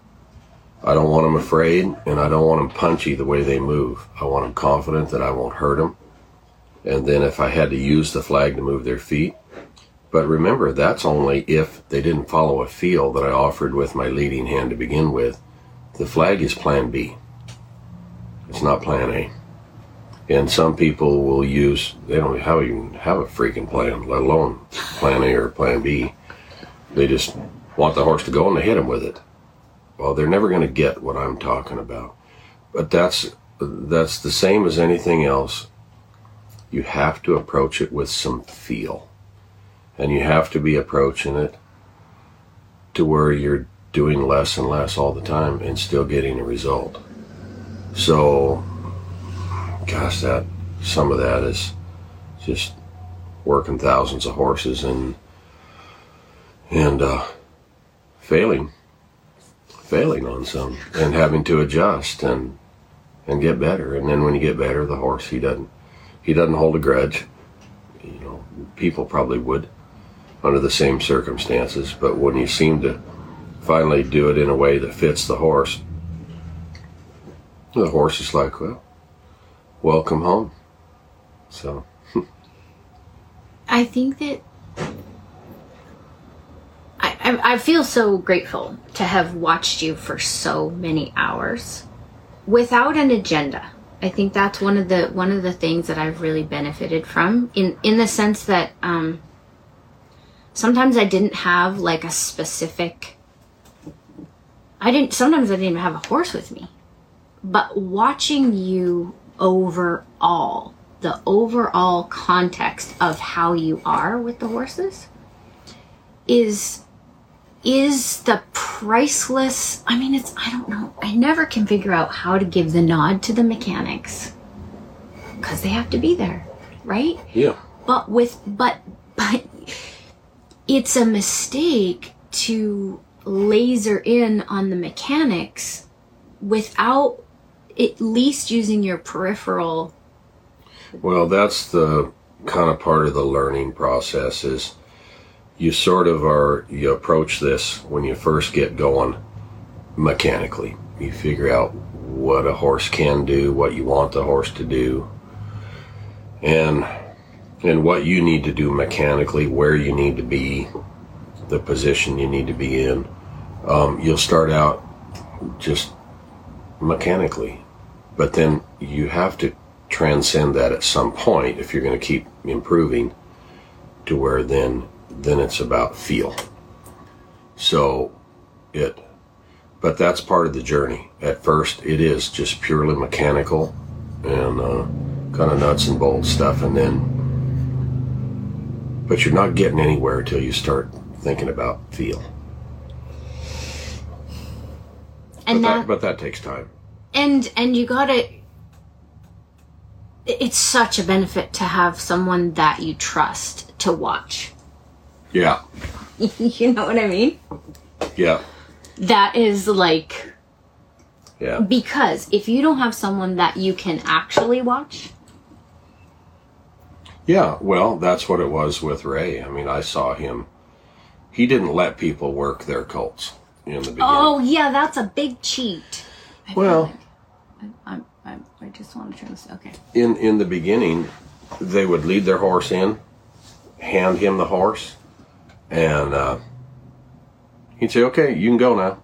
I don't want him afraid, and I don't want him punchy the way they move. I want him confident that I won't hurt him. And then if I had to use the flag to move their feet. But remember, that's only if they didn't follow a feel that I offered with my leading hand to begin with. The flag is plan B. It's not plan A. And some people will use, they don't even have a freaking plan, let alone plan A or plan B. They just want the horse to go and they hit him with it. Well, they're never going to get what I'm talking about. But that's the same as anything else. You have to approach it with some feel. and you have to be approaching it to where you're doing less and less all the time and still getting a result. So, gosh, that some of that is just working thousands of horses and failing on some and having to adjust and get better. And then when you get better, the horse, he doesn't hold a grudge. You know, people probably would under the same circumstances, but when you seem to finally do it in a way that fits the horse is like, well, welcome home. So I think that I feel so grateful to have watched you for so many hours without an agenda. I think that's one of the things that I've really benefited from in the sense that sometimes I didn't have like a specific. Sometimes I didn't have a horse with me, but watching you overall, the overall context of how you are with the horses is the priceless. I mean, it's, I don't know. I never can figure out how to give the nod to the mechanics because they have to be there, right? Yeah. But it's a mistake to laser in on the mechanics without at least using your peripheral. Well, that's the kind of part of the learning process is you sort of you approach this when you first get going mechanically. You figure out what a horse can do, what you want the horse to do, and what you need to do mechanically, where you need to be, the position you need to be in. You'll start out just mechanically, but then you have to transcend that at some point if you're going to keep improving to where then it's about feel. But that's part of the journey. At first it is just purely mechanical and kind of nuts and bolts stuff, and then but you're not getting anywhere until you start thinking about feel. But that takes time. And you gotta, it's such a benefit to have someone that you trust to watch. Yeah. You know what I mean? Yeah. That is like, yeah. Because if you don't have someone that you can actually watch. Yeah, well, that's what it was with Ray. I mean, I saw him. He didn't let people work their colts in the beginning. Oh, yeah, that's a big cheat. I just want to try this. Okay. In the beginning, they would lead their horse in, hand him the horse, and he'd say, "Okay, you can go now."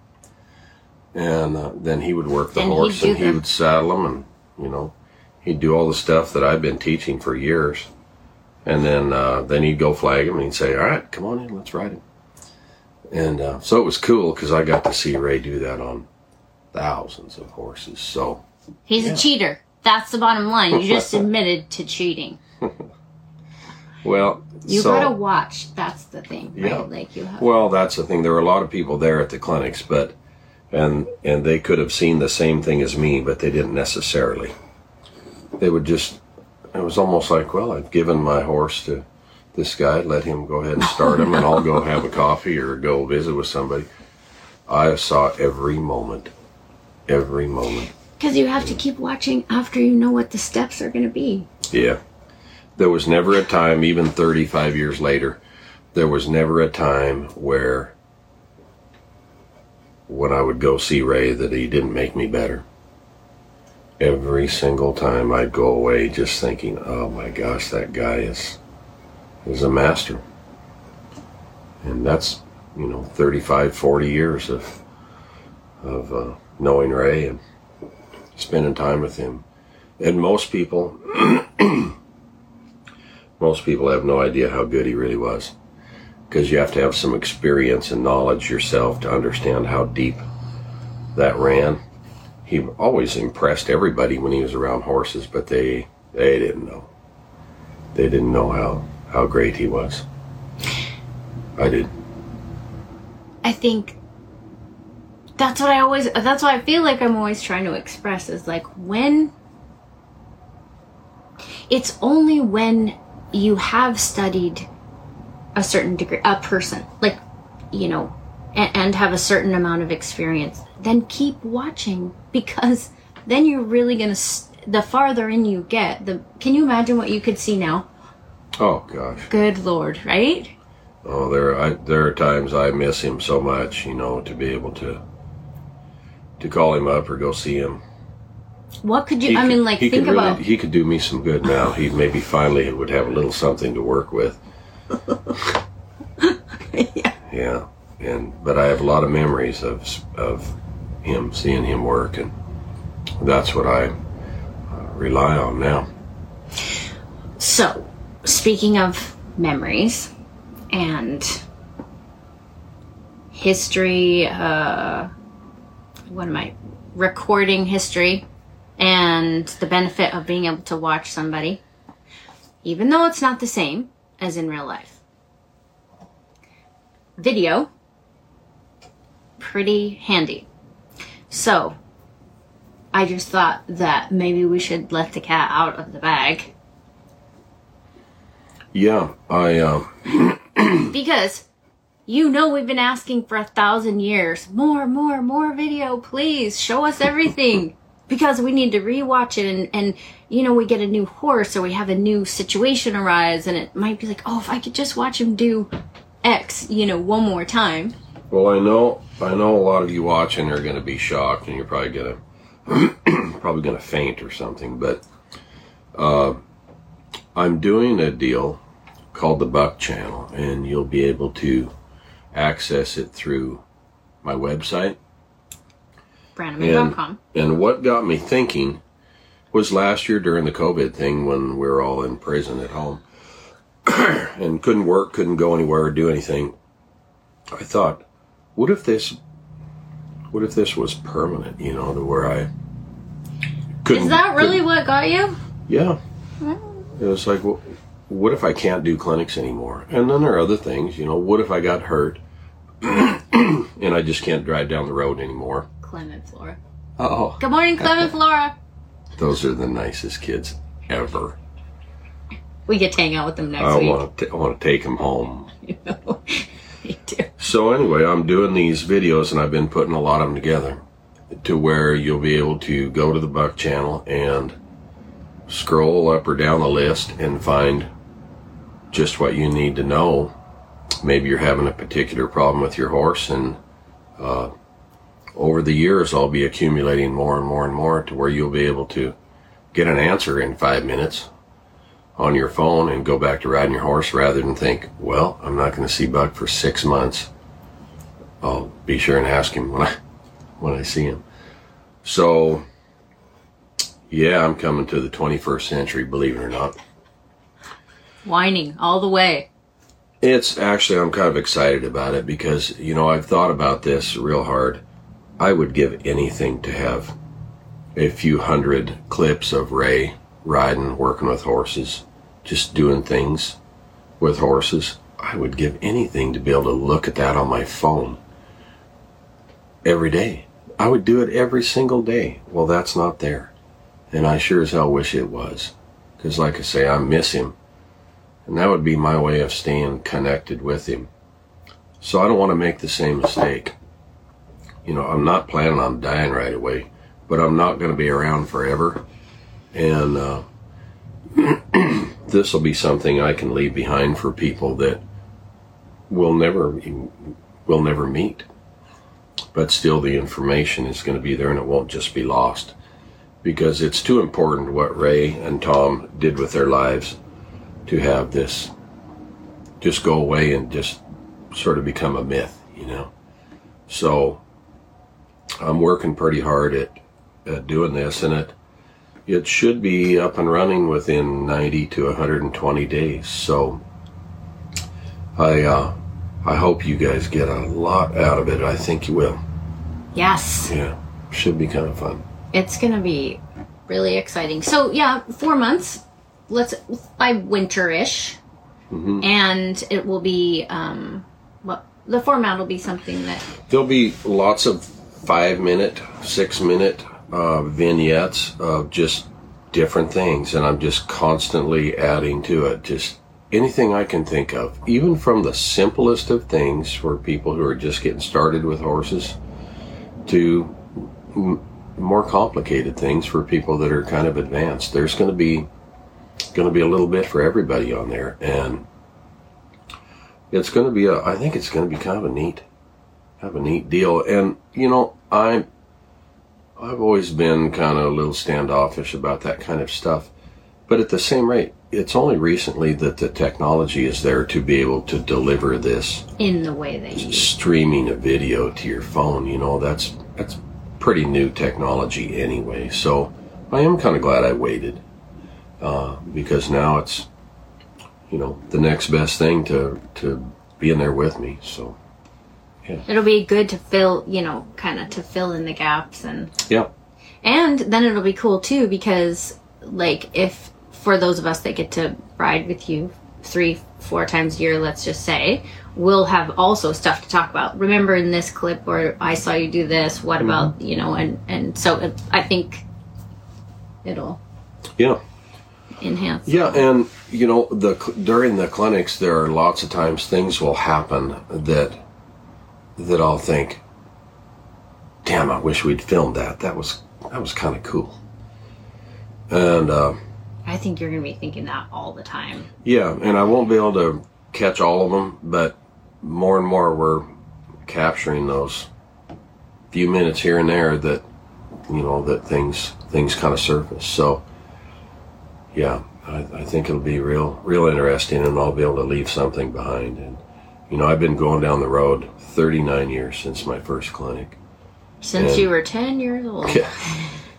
And then he would work the horse, and he would saddle him, and you know, he'd do all the stuff that I've been teaching for years. And then he'd go flag him, and he'd say, "All right, come on in, let's ride him." And so it was cool because I got to see Ray do that on thousands of horses. So he's a cheater. That's the bottom line. You just admitted to cheating. Well, you gotta watch. That's the thing, right? Yeah. Like you have. Well, that's the thing. There were a lot of people there at the clinics, but and they could have seen the same thing as me, but they didn't necessarily. They would just. It was almost like, well, I've given my horse to this guy, let him go ahead and start him, and I'll go have a coffee or go visit with somebody. I saw every moment. Because you have to keep watching after you know what the steps are going to be. Yeah. There was never a time, even 35 years later, there was never a time where when I would go see Ray that he didn't make me better. Every single time I'd go away just thinking, oh my gosh, that guy is a master. And that's, you know, 35, 40 years of knowing Ray and spending time with him. And most people have no idea how good he really was, because you have to have some experience and knowledge yourself to understand how deep that ran. He always impressed everybody when he was around horses, but they didn't know how great he was. I did. I think that's what I always, that's what I feel like I'm always trying to express is like when, it's only when you have studied a certain degree, a person, like, you know, and have a certain amount of experience, then keep watching because then you're really going to, the farther in you get, the, can you imagine what you could see now? Oh gosh. Good Lord, right? Oh, there are times I miss him so much, you know, to be able to call him up or go see him. What could you, he I could, mean, like, think really, about... He could do me some good now. He maybe finally would have a little something to work with. Yeah. Yeah. But I have a lot of memories of him, seeing him work, and that's what I rely on now. So, speaking of memories and history, recording history, and the benefit of being able to watch somebody, even though it's not the same as in real life. Video, pretty handy. So, I just thought that maybe we should let the cat out of the bag. Yeah, because, you know, we've been asking for 1,000 years. More video, please. Show us everything. Because we need to rewatch it and, you know, we get a new horse or we have a new situation arise and it might be like, oh, if I could just watch him do X, you know, one more time. Well, I know a lot of you watching are going to be shocked and you're probably going to faint or something. But I'm doing a deal called the Buck Channel, and you'll be able to access it through my website. And what got me thinking was last year during the COVID thing when we were all in prison at home and couldn't work, couldn't go anywhere or do anything. I thought, what if this was permanent, you know, to where I couldn't. Is that really what got you? Yeah. It was like, well, what if I can't do clinics anymore? And then there are other things, you know, what if I got hurt and I just can't drive down the road anymore? Clement Flora. Oh. Good morning, Clement Flora. Those are the nicest kids ever. We get to hang out with them next week. I want to take them home. You know, me too. So anyway, I'm doing these videos, and I've been putting a lot of them together to where you'll be able to go to the Buck Channel and scroll up or down the list and find just what you need to know. Maybe you're having a particular problem with your horse, and over the years, I'll be accumulating more and more and more to where you'll be able to get an answer in 5 minutes on your phone and go back to riding your horse rather than think, well, I'm not going to see Buck for 6 months. I'll be sure and ask him when I see him. So, yeah, I'm coming to the 21st century, believe it or not. Whining all the way. It's actually, I'm kind of excited about it because, you know, I've thought about this real hard. I would give anything to have a few hundred clips of Ray riding, working with horses, just doing things with horses. I would give anything to be able to look at that on my phone every day. I would do it every single day. Well, that's not there. And I sure as hell wish it was. Because like I say, I miss him. And that would be my way of staying connected with him. So I don't want to make the same mistake. You know, I'm not planning on dying right away, but I'm not going to be around forever. And this will be something I can leave behind for people that will never meet. But still, the information is going to be there, and it won't just be lost. Because it's too important what Ray and Tom did with their lives to have this just go away and just sort of become a myth, you know. So I'm working pretty hard at doing this, and it should be up and running within 90 to 120 days. So I hope you guys get a lot out of it. I think you will. Yes. Yeah, should be kind of fun. It's going to be really exciting. So yeah, 4 months. Let's by winter-ish, mm-hmm. And it will be Well, the format will be something that... There'll be lots of 5-minute, 6-minute vignettes of just different things, and I'm just constantly adding to it, just anything I can think of, even from the simplest of things for people who are just getting started with horses to more complicated things for people that are kind of advanced. There's going to be a little bit for everybody on there, and it's going to be I think it's going to be kind of a neat deal. And you know, I've always been kind of a little standoffish about that kind of stuff, but at the same rate, it's only recently that the technology is there to be able to deliver this in the way that you streaming a video to your phone. You know, that's pretty new technology anyway, so I am kind of glad I waited, because now it's, you know, the next best thing to be in there with me. So yeah, it'll be good to fill, you know, kind of to fill in the gaps. And yeah, and then it'll be cool too, because like, if for those of us that get to ride with you 3-4 times a year, let's just say, we'll have also stuff to talk about. Remember in this clip, or I saw you do this, what about, you know, and so it, I think it'll enhance. Yeah, and you know, during the clinics, there are lots of times things will happen that I'll think, damn, I wish we'd filmed that. That was kind of cool. And I think you're going to be thinking that all the time. Yeah, and I won't be able to catch all of them, but more and more we're capturing those few minutes here and there that, you know, that things kind of surface. So, yeah, I think it'll be real interesting, and I'll be able to leave something behind. And, you know, I've been going down the road 39 years since my first clinic. Since you were 10 years old. Yeah,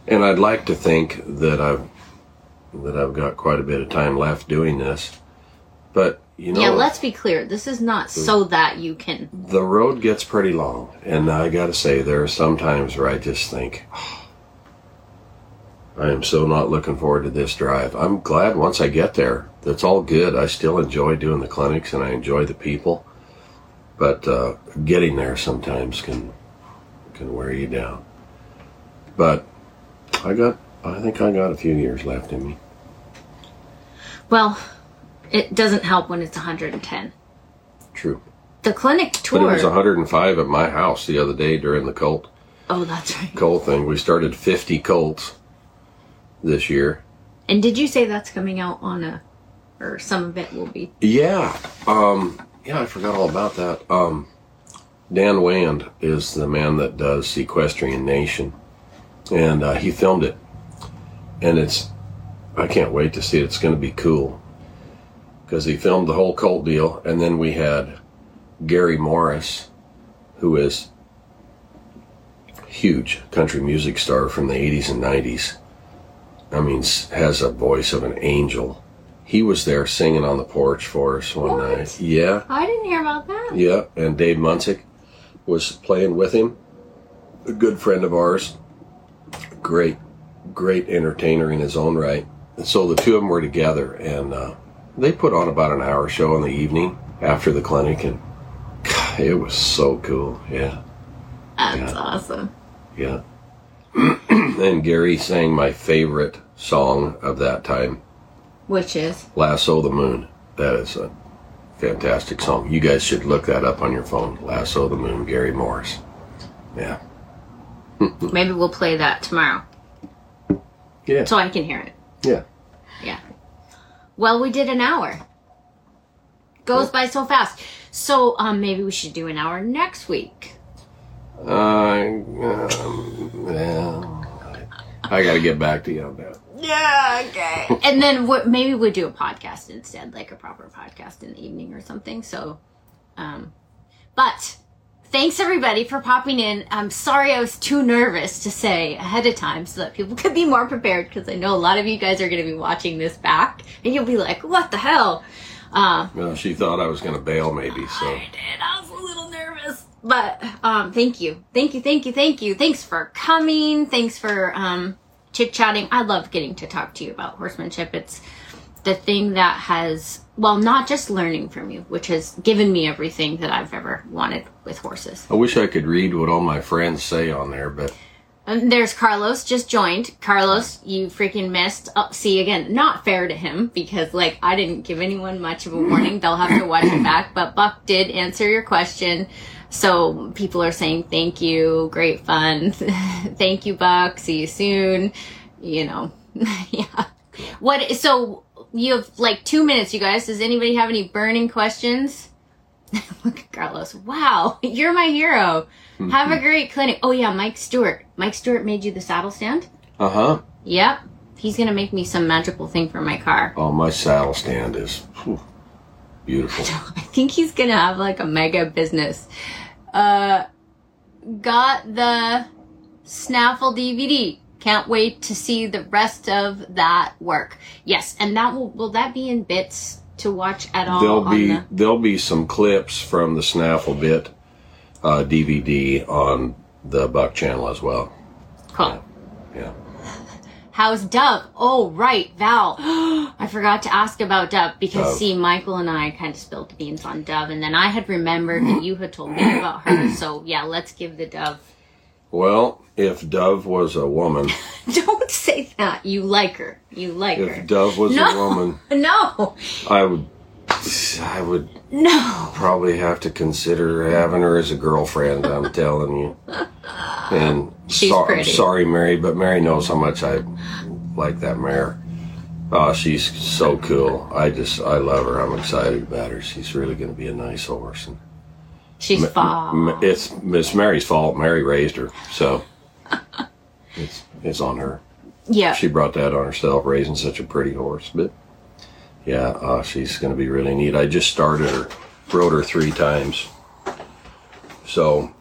and I'd like to think that I've got quite a bit of time left doing this, but you know, yeah, let's be clear, this is not so that you can. The road gets pretty long, and I gotta say, there are some times where I just think, oh, I am so not looking forward to this drive. I'm glad once I get there, that's all good. I still enjoy doing the clinics, and I enjoy the people, but getting there sometimes can wear you down. But I think I got a few years left in me. Well, it doesn't help when it's 110. True. The clinic tour. But it was 105 at my house the other day during the colt. Oh, that's right. Colt thing. We started 50 colts this year. And did you say that's coming out on or some of it will be? Yeah. Yeah, I forgot all about that. Dan Wand is the man that does Sequestrian Nation. And he filmed it. And I can't wait to see it. It's going to be cool. Because he filmed the whole colt deal. And then we had Gary Morris, who is a huge country music star from the 80s and 90s. I mean, has a voice of an angel. He was there singing on the porch for us one night. Yeah. I didn't hear about that. Yeah. And Dave Munsek was playing with him. A good friend of ours. Great entertainer in his own right. And so the two of them were together, and they put on about an hour show in the evening after the clinic, and God, it was so cool. Yeah, that's awesome. Yeah. And Gary sang my favorite song of that time, which is Lasso the Moon. That is a fantastic song. You guys should look that up on your phone. Lasso the Moon, Gary Morris. Yeah. Maybe we'll play that tomorrow. Yeah. So I can hear it. Yeah. Yeah. Well, we did an hour. Goes by so fast. So maybe we should do an hour next week. Yeah. I got to get back to you on that. Yeah, okay. And then maybe we'll do a podcast instead, like a proper podcast in the evening or something. So, but thanks, everybody, for popping in. I'm sorry I was too nervous to say ahead of time so that people could be more prepared, because I know a lot of you guys are going to be watching this back, and you'll be like, what the hell? Well, she thought I was going to bail, maybe. So I did. I was a little nervous. But thank you. Thank you, thank you, thank you. Thanks for coming. Thanks for chit-chatting. I love getting to talk to you about horsemanship. It's the thing that has, well, not just learning from you, which has given me everything that I've ever wanted with horses. I wish I could read what all my friends say on there, but... there's Carlos, just joined. Carlos, you freaking missed. Oh, see, again, not fair to him, because, like, I didn't give anyone much of a warning. They'll have to watch it back, but Buck did answer your question. So people are saying thank you, great fun. Thank you, Buck, see you soon. You know, yeah. What? So you have, like, 2 minutes, you guys. Does anybody have any burning questions? Look at Carlos. Wow, you're my hero. Mm-hmm. Have a great clinic. Oh, yeah, Mike Stewart. Mike Stewart made you the saddle stand? Uh-huh. Yep. He's going to make me some magical thing for my car. Oh, my saddle stand is beautiful. So I think he's going to have, like, a mega business. Got the Snaffle DVD. Can't wait to see the rest of that work. Yes, and that will that be in bits? To watch at all? There'll be some clips from the Snaffle Bit DVD on the Buck channel as well. Cool. Yeah. How's Dove? Oh, right, Val. I forgot to ask about Dove because, see, Michael and I kind of spilled the beans on Dove, and then I had remembered that you had told me about her. So, yeah, let's give the Dove. Well, if Dove was a woman... Don't say that. You like her. If Dove was a woman... No! I would... No! Probably have to consider having her as a girlfriend, I'm telling you. And I'm sorry, Mary, but Mary knows how much I like that mare. Oh, she's so cool. I love her. I'm excited about her. She's really going to be a nice horse. And she's it's Mary's fault. Mary raised her, so it's on her. Yeah, she brought that on herself, raising such a pretty horse. But yeah, she's going to be really neat. I just started her, rode her 3 times. So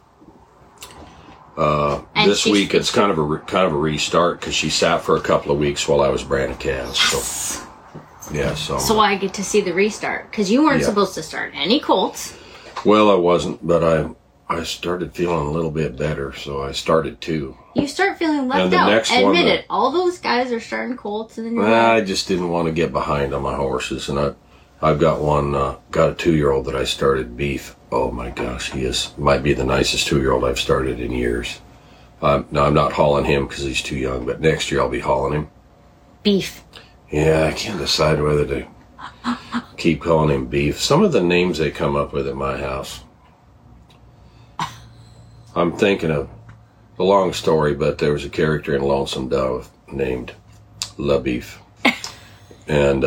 this week it's kind of a restart because she sat for a couple of weeks while I was branding calves. Yes. So yeah, so I get to see the restart because you weren't supposed to start any colts. Well, I wasn't, but I started feeling a little bit better, so I started 2. You start feeling left out. Admit it. All those guys are starting colts, and then you're I just didn't want to get behind on my horses, and I've got one, got a 2-year-old that I started, Beef. Oh my gosh, he might be the nicest 2-year-old I've started in years. Now I'm not hauling him because he's too young, but next year I'll be hauling him. Beef. Yeah, I can't decide whether to. Keep calling him Beef. Some of the names they come up with at my house. I'm thinking of a long story, but there was a character in Lonesome Dove named LaBoeuf. And,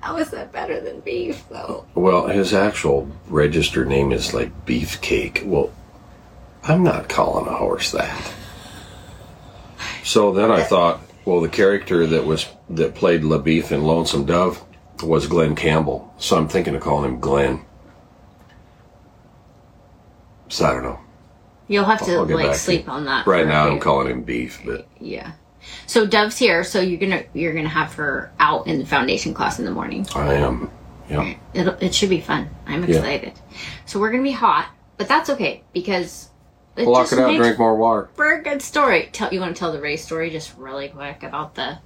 how is that better than Beef, though? Well, his actual registered name is like Beefcake. Well, I'm not calling a horse that. So then I thought, well, the character that played LaBoeuf in Lonesome Dove was Glenn Campbell, so I'm thinking of calling him Glenn. So I don't know. You'll have to like sleep on that. Right now I'm calling him Beef, but yeah. So Dove's here, so you're gonna have her out in the foundation class in the morning. I am. Yeah. It should be fun. I'm excited. Yeah. So we're gonna be hot, but that's okay because it block it out, drink more water. For a good story. You want to tell the Ray story just really quick about the?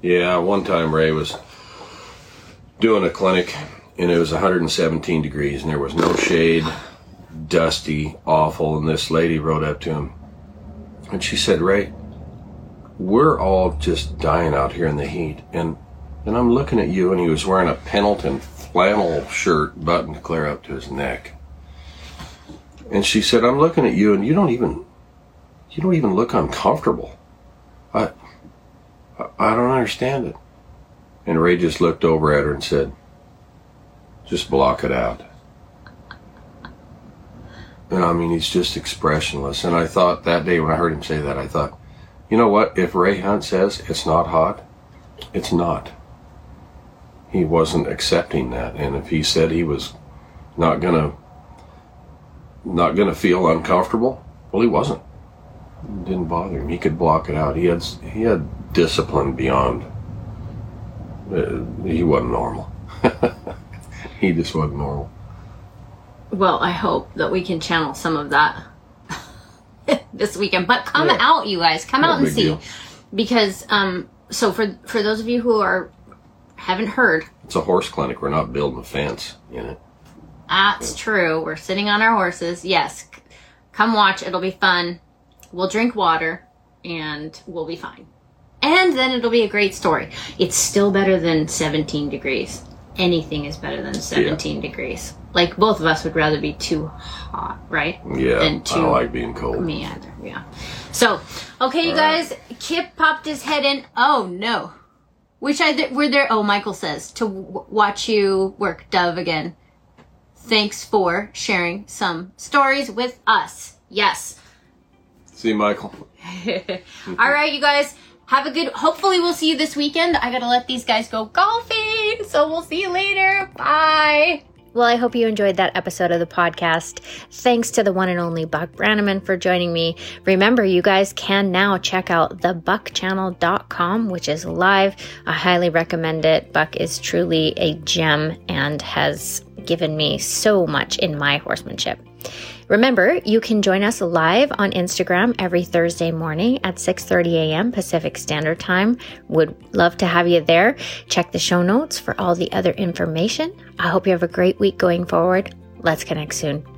Yeah, one time Ray was doing a clinic, and it was 117 degrees, and there was no shade, dusty, awful, and this lady rode up to him, and she said, Ray, we're all just dying out here in the heat, and I'm looking at you, and he was wearing a Pendleton flannel shirt buttoned clear up to his neck, and she said, I'm looking at you, and you don't even look uncomfortable. I don't understand it. And Ray just looked over at her and said, just block it out. And I mean, he's just expressionless. And I thought that day when I heard him say that, I thought, you know what? If Ray Hunt says it's not hot, it's not. He wasn't accepting that. And if he said he was not gonna feel uncomfortable, well, he wasn't. It didn't bother him. He could block it out. He had discipline beyond. He wasn't normal. He just wasn't normal. Well, I hope that we can channel some of that this weekend. But come out, you guys. Come out and see. Deal. Because, so for those of you who are haven't heard. It's a horse clinic. We're not building a fence, you know. That's true. We're sitting on our horses. Yes. Come watch. It'll be fun. We'll drink water and we'll be fine. And then it'll be a great story. It's still better than 17 degrees. Anything is better than 17 degrees. Like, both of us would rather be too hot, right? Yeah, than too... I don't like being cold. Me either, yeah. So, okay, you guys, Kip popped his head in. Oh, no. Were there... Oh, Michael says, to watch you work, Dove, again. Thanks for sharing some stories with us. Yes. See you, Michael. All right, you guys. Have a good... Hopefully, we'll see you this weekend. I gotta let these guys go golfing, so we'll see you later. Bye. Well, I hope you enjoyed that episode of the podcast. Thanks to the one and only Buck Brannaman for joining me. Remember, you guys can now check out thebuckchannel.com, which is live. I highly recommend it. Buck is truly a gem and has given me so much in my horsemanship. Remember, you can join us live on Instagram every Thursday morning at 6:30 a.m. Pacific Standard Time. Would love to have you there. Check the show notes for all the other information. I hope you have a great week going forward. Let's connect soon.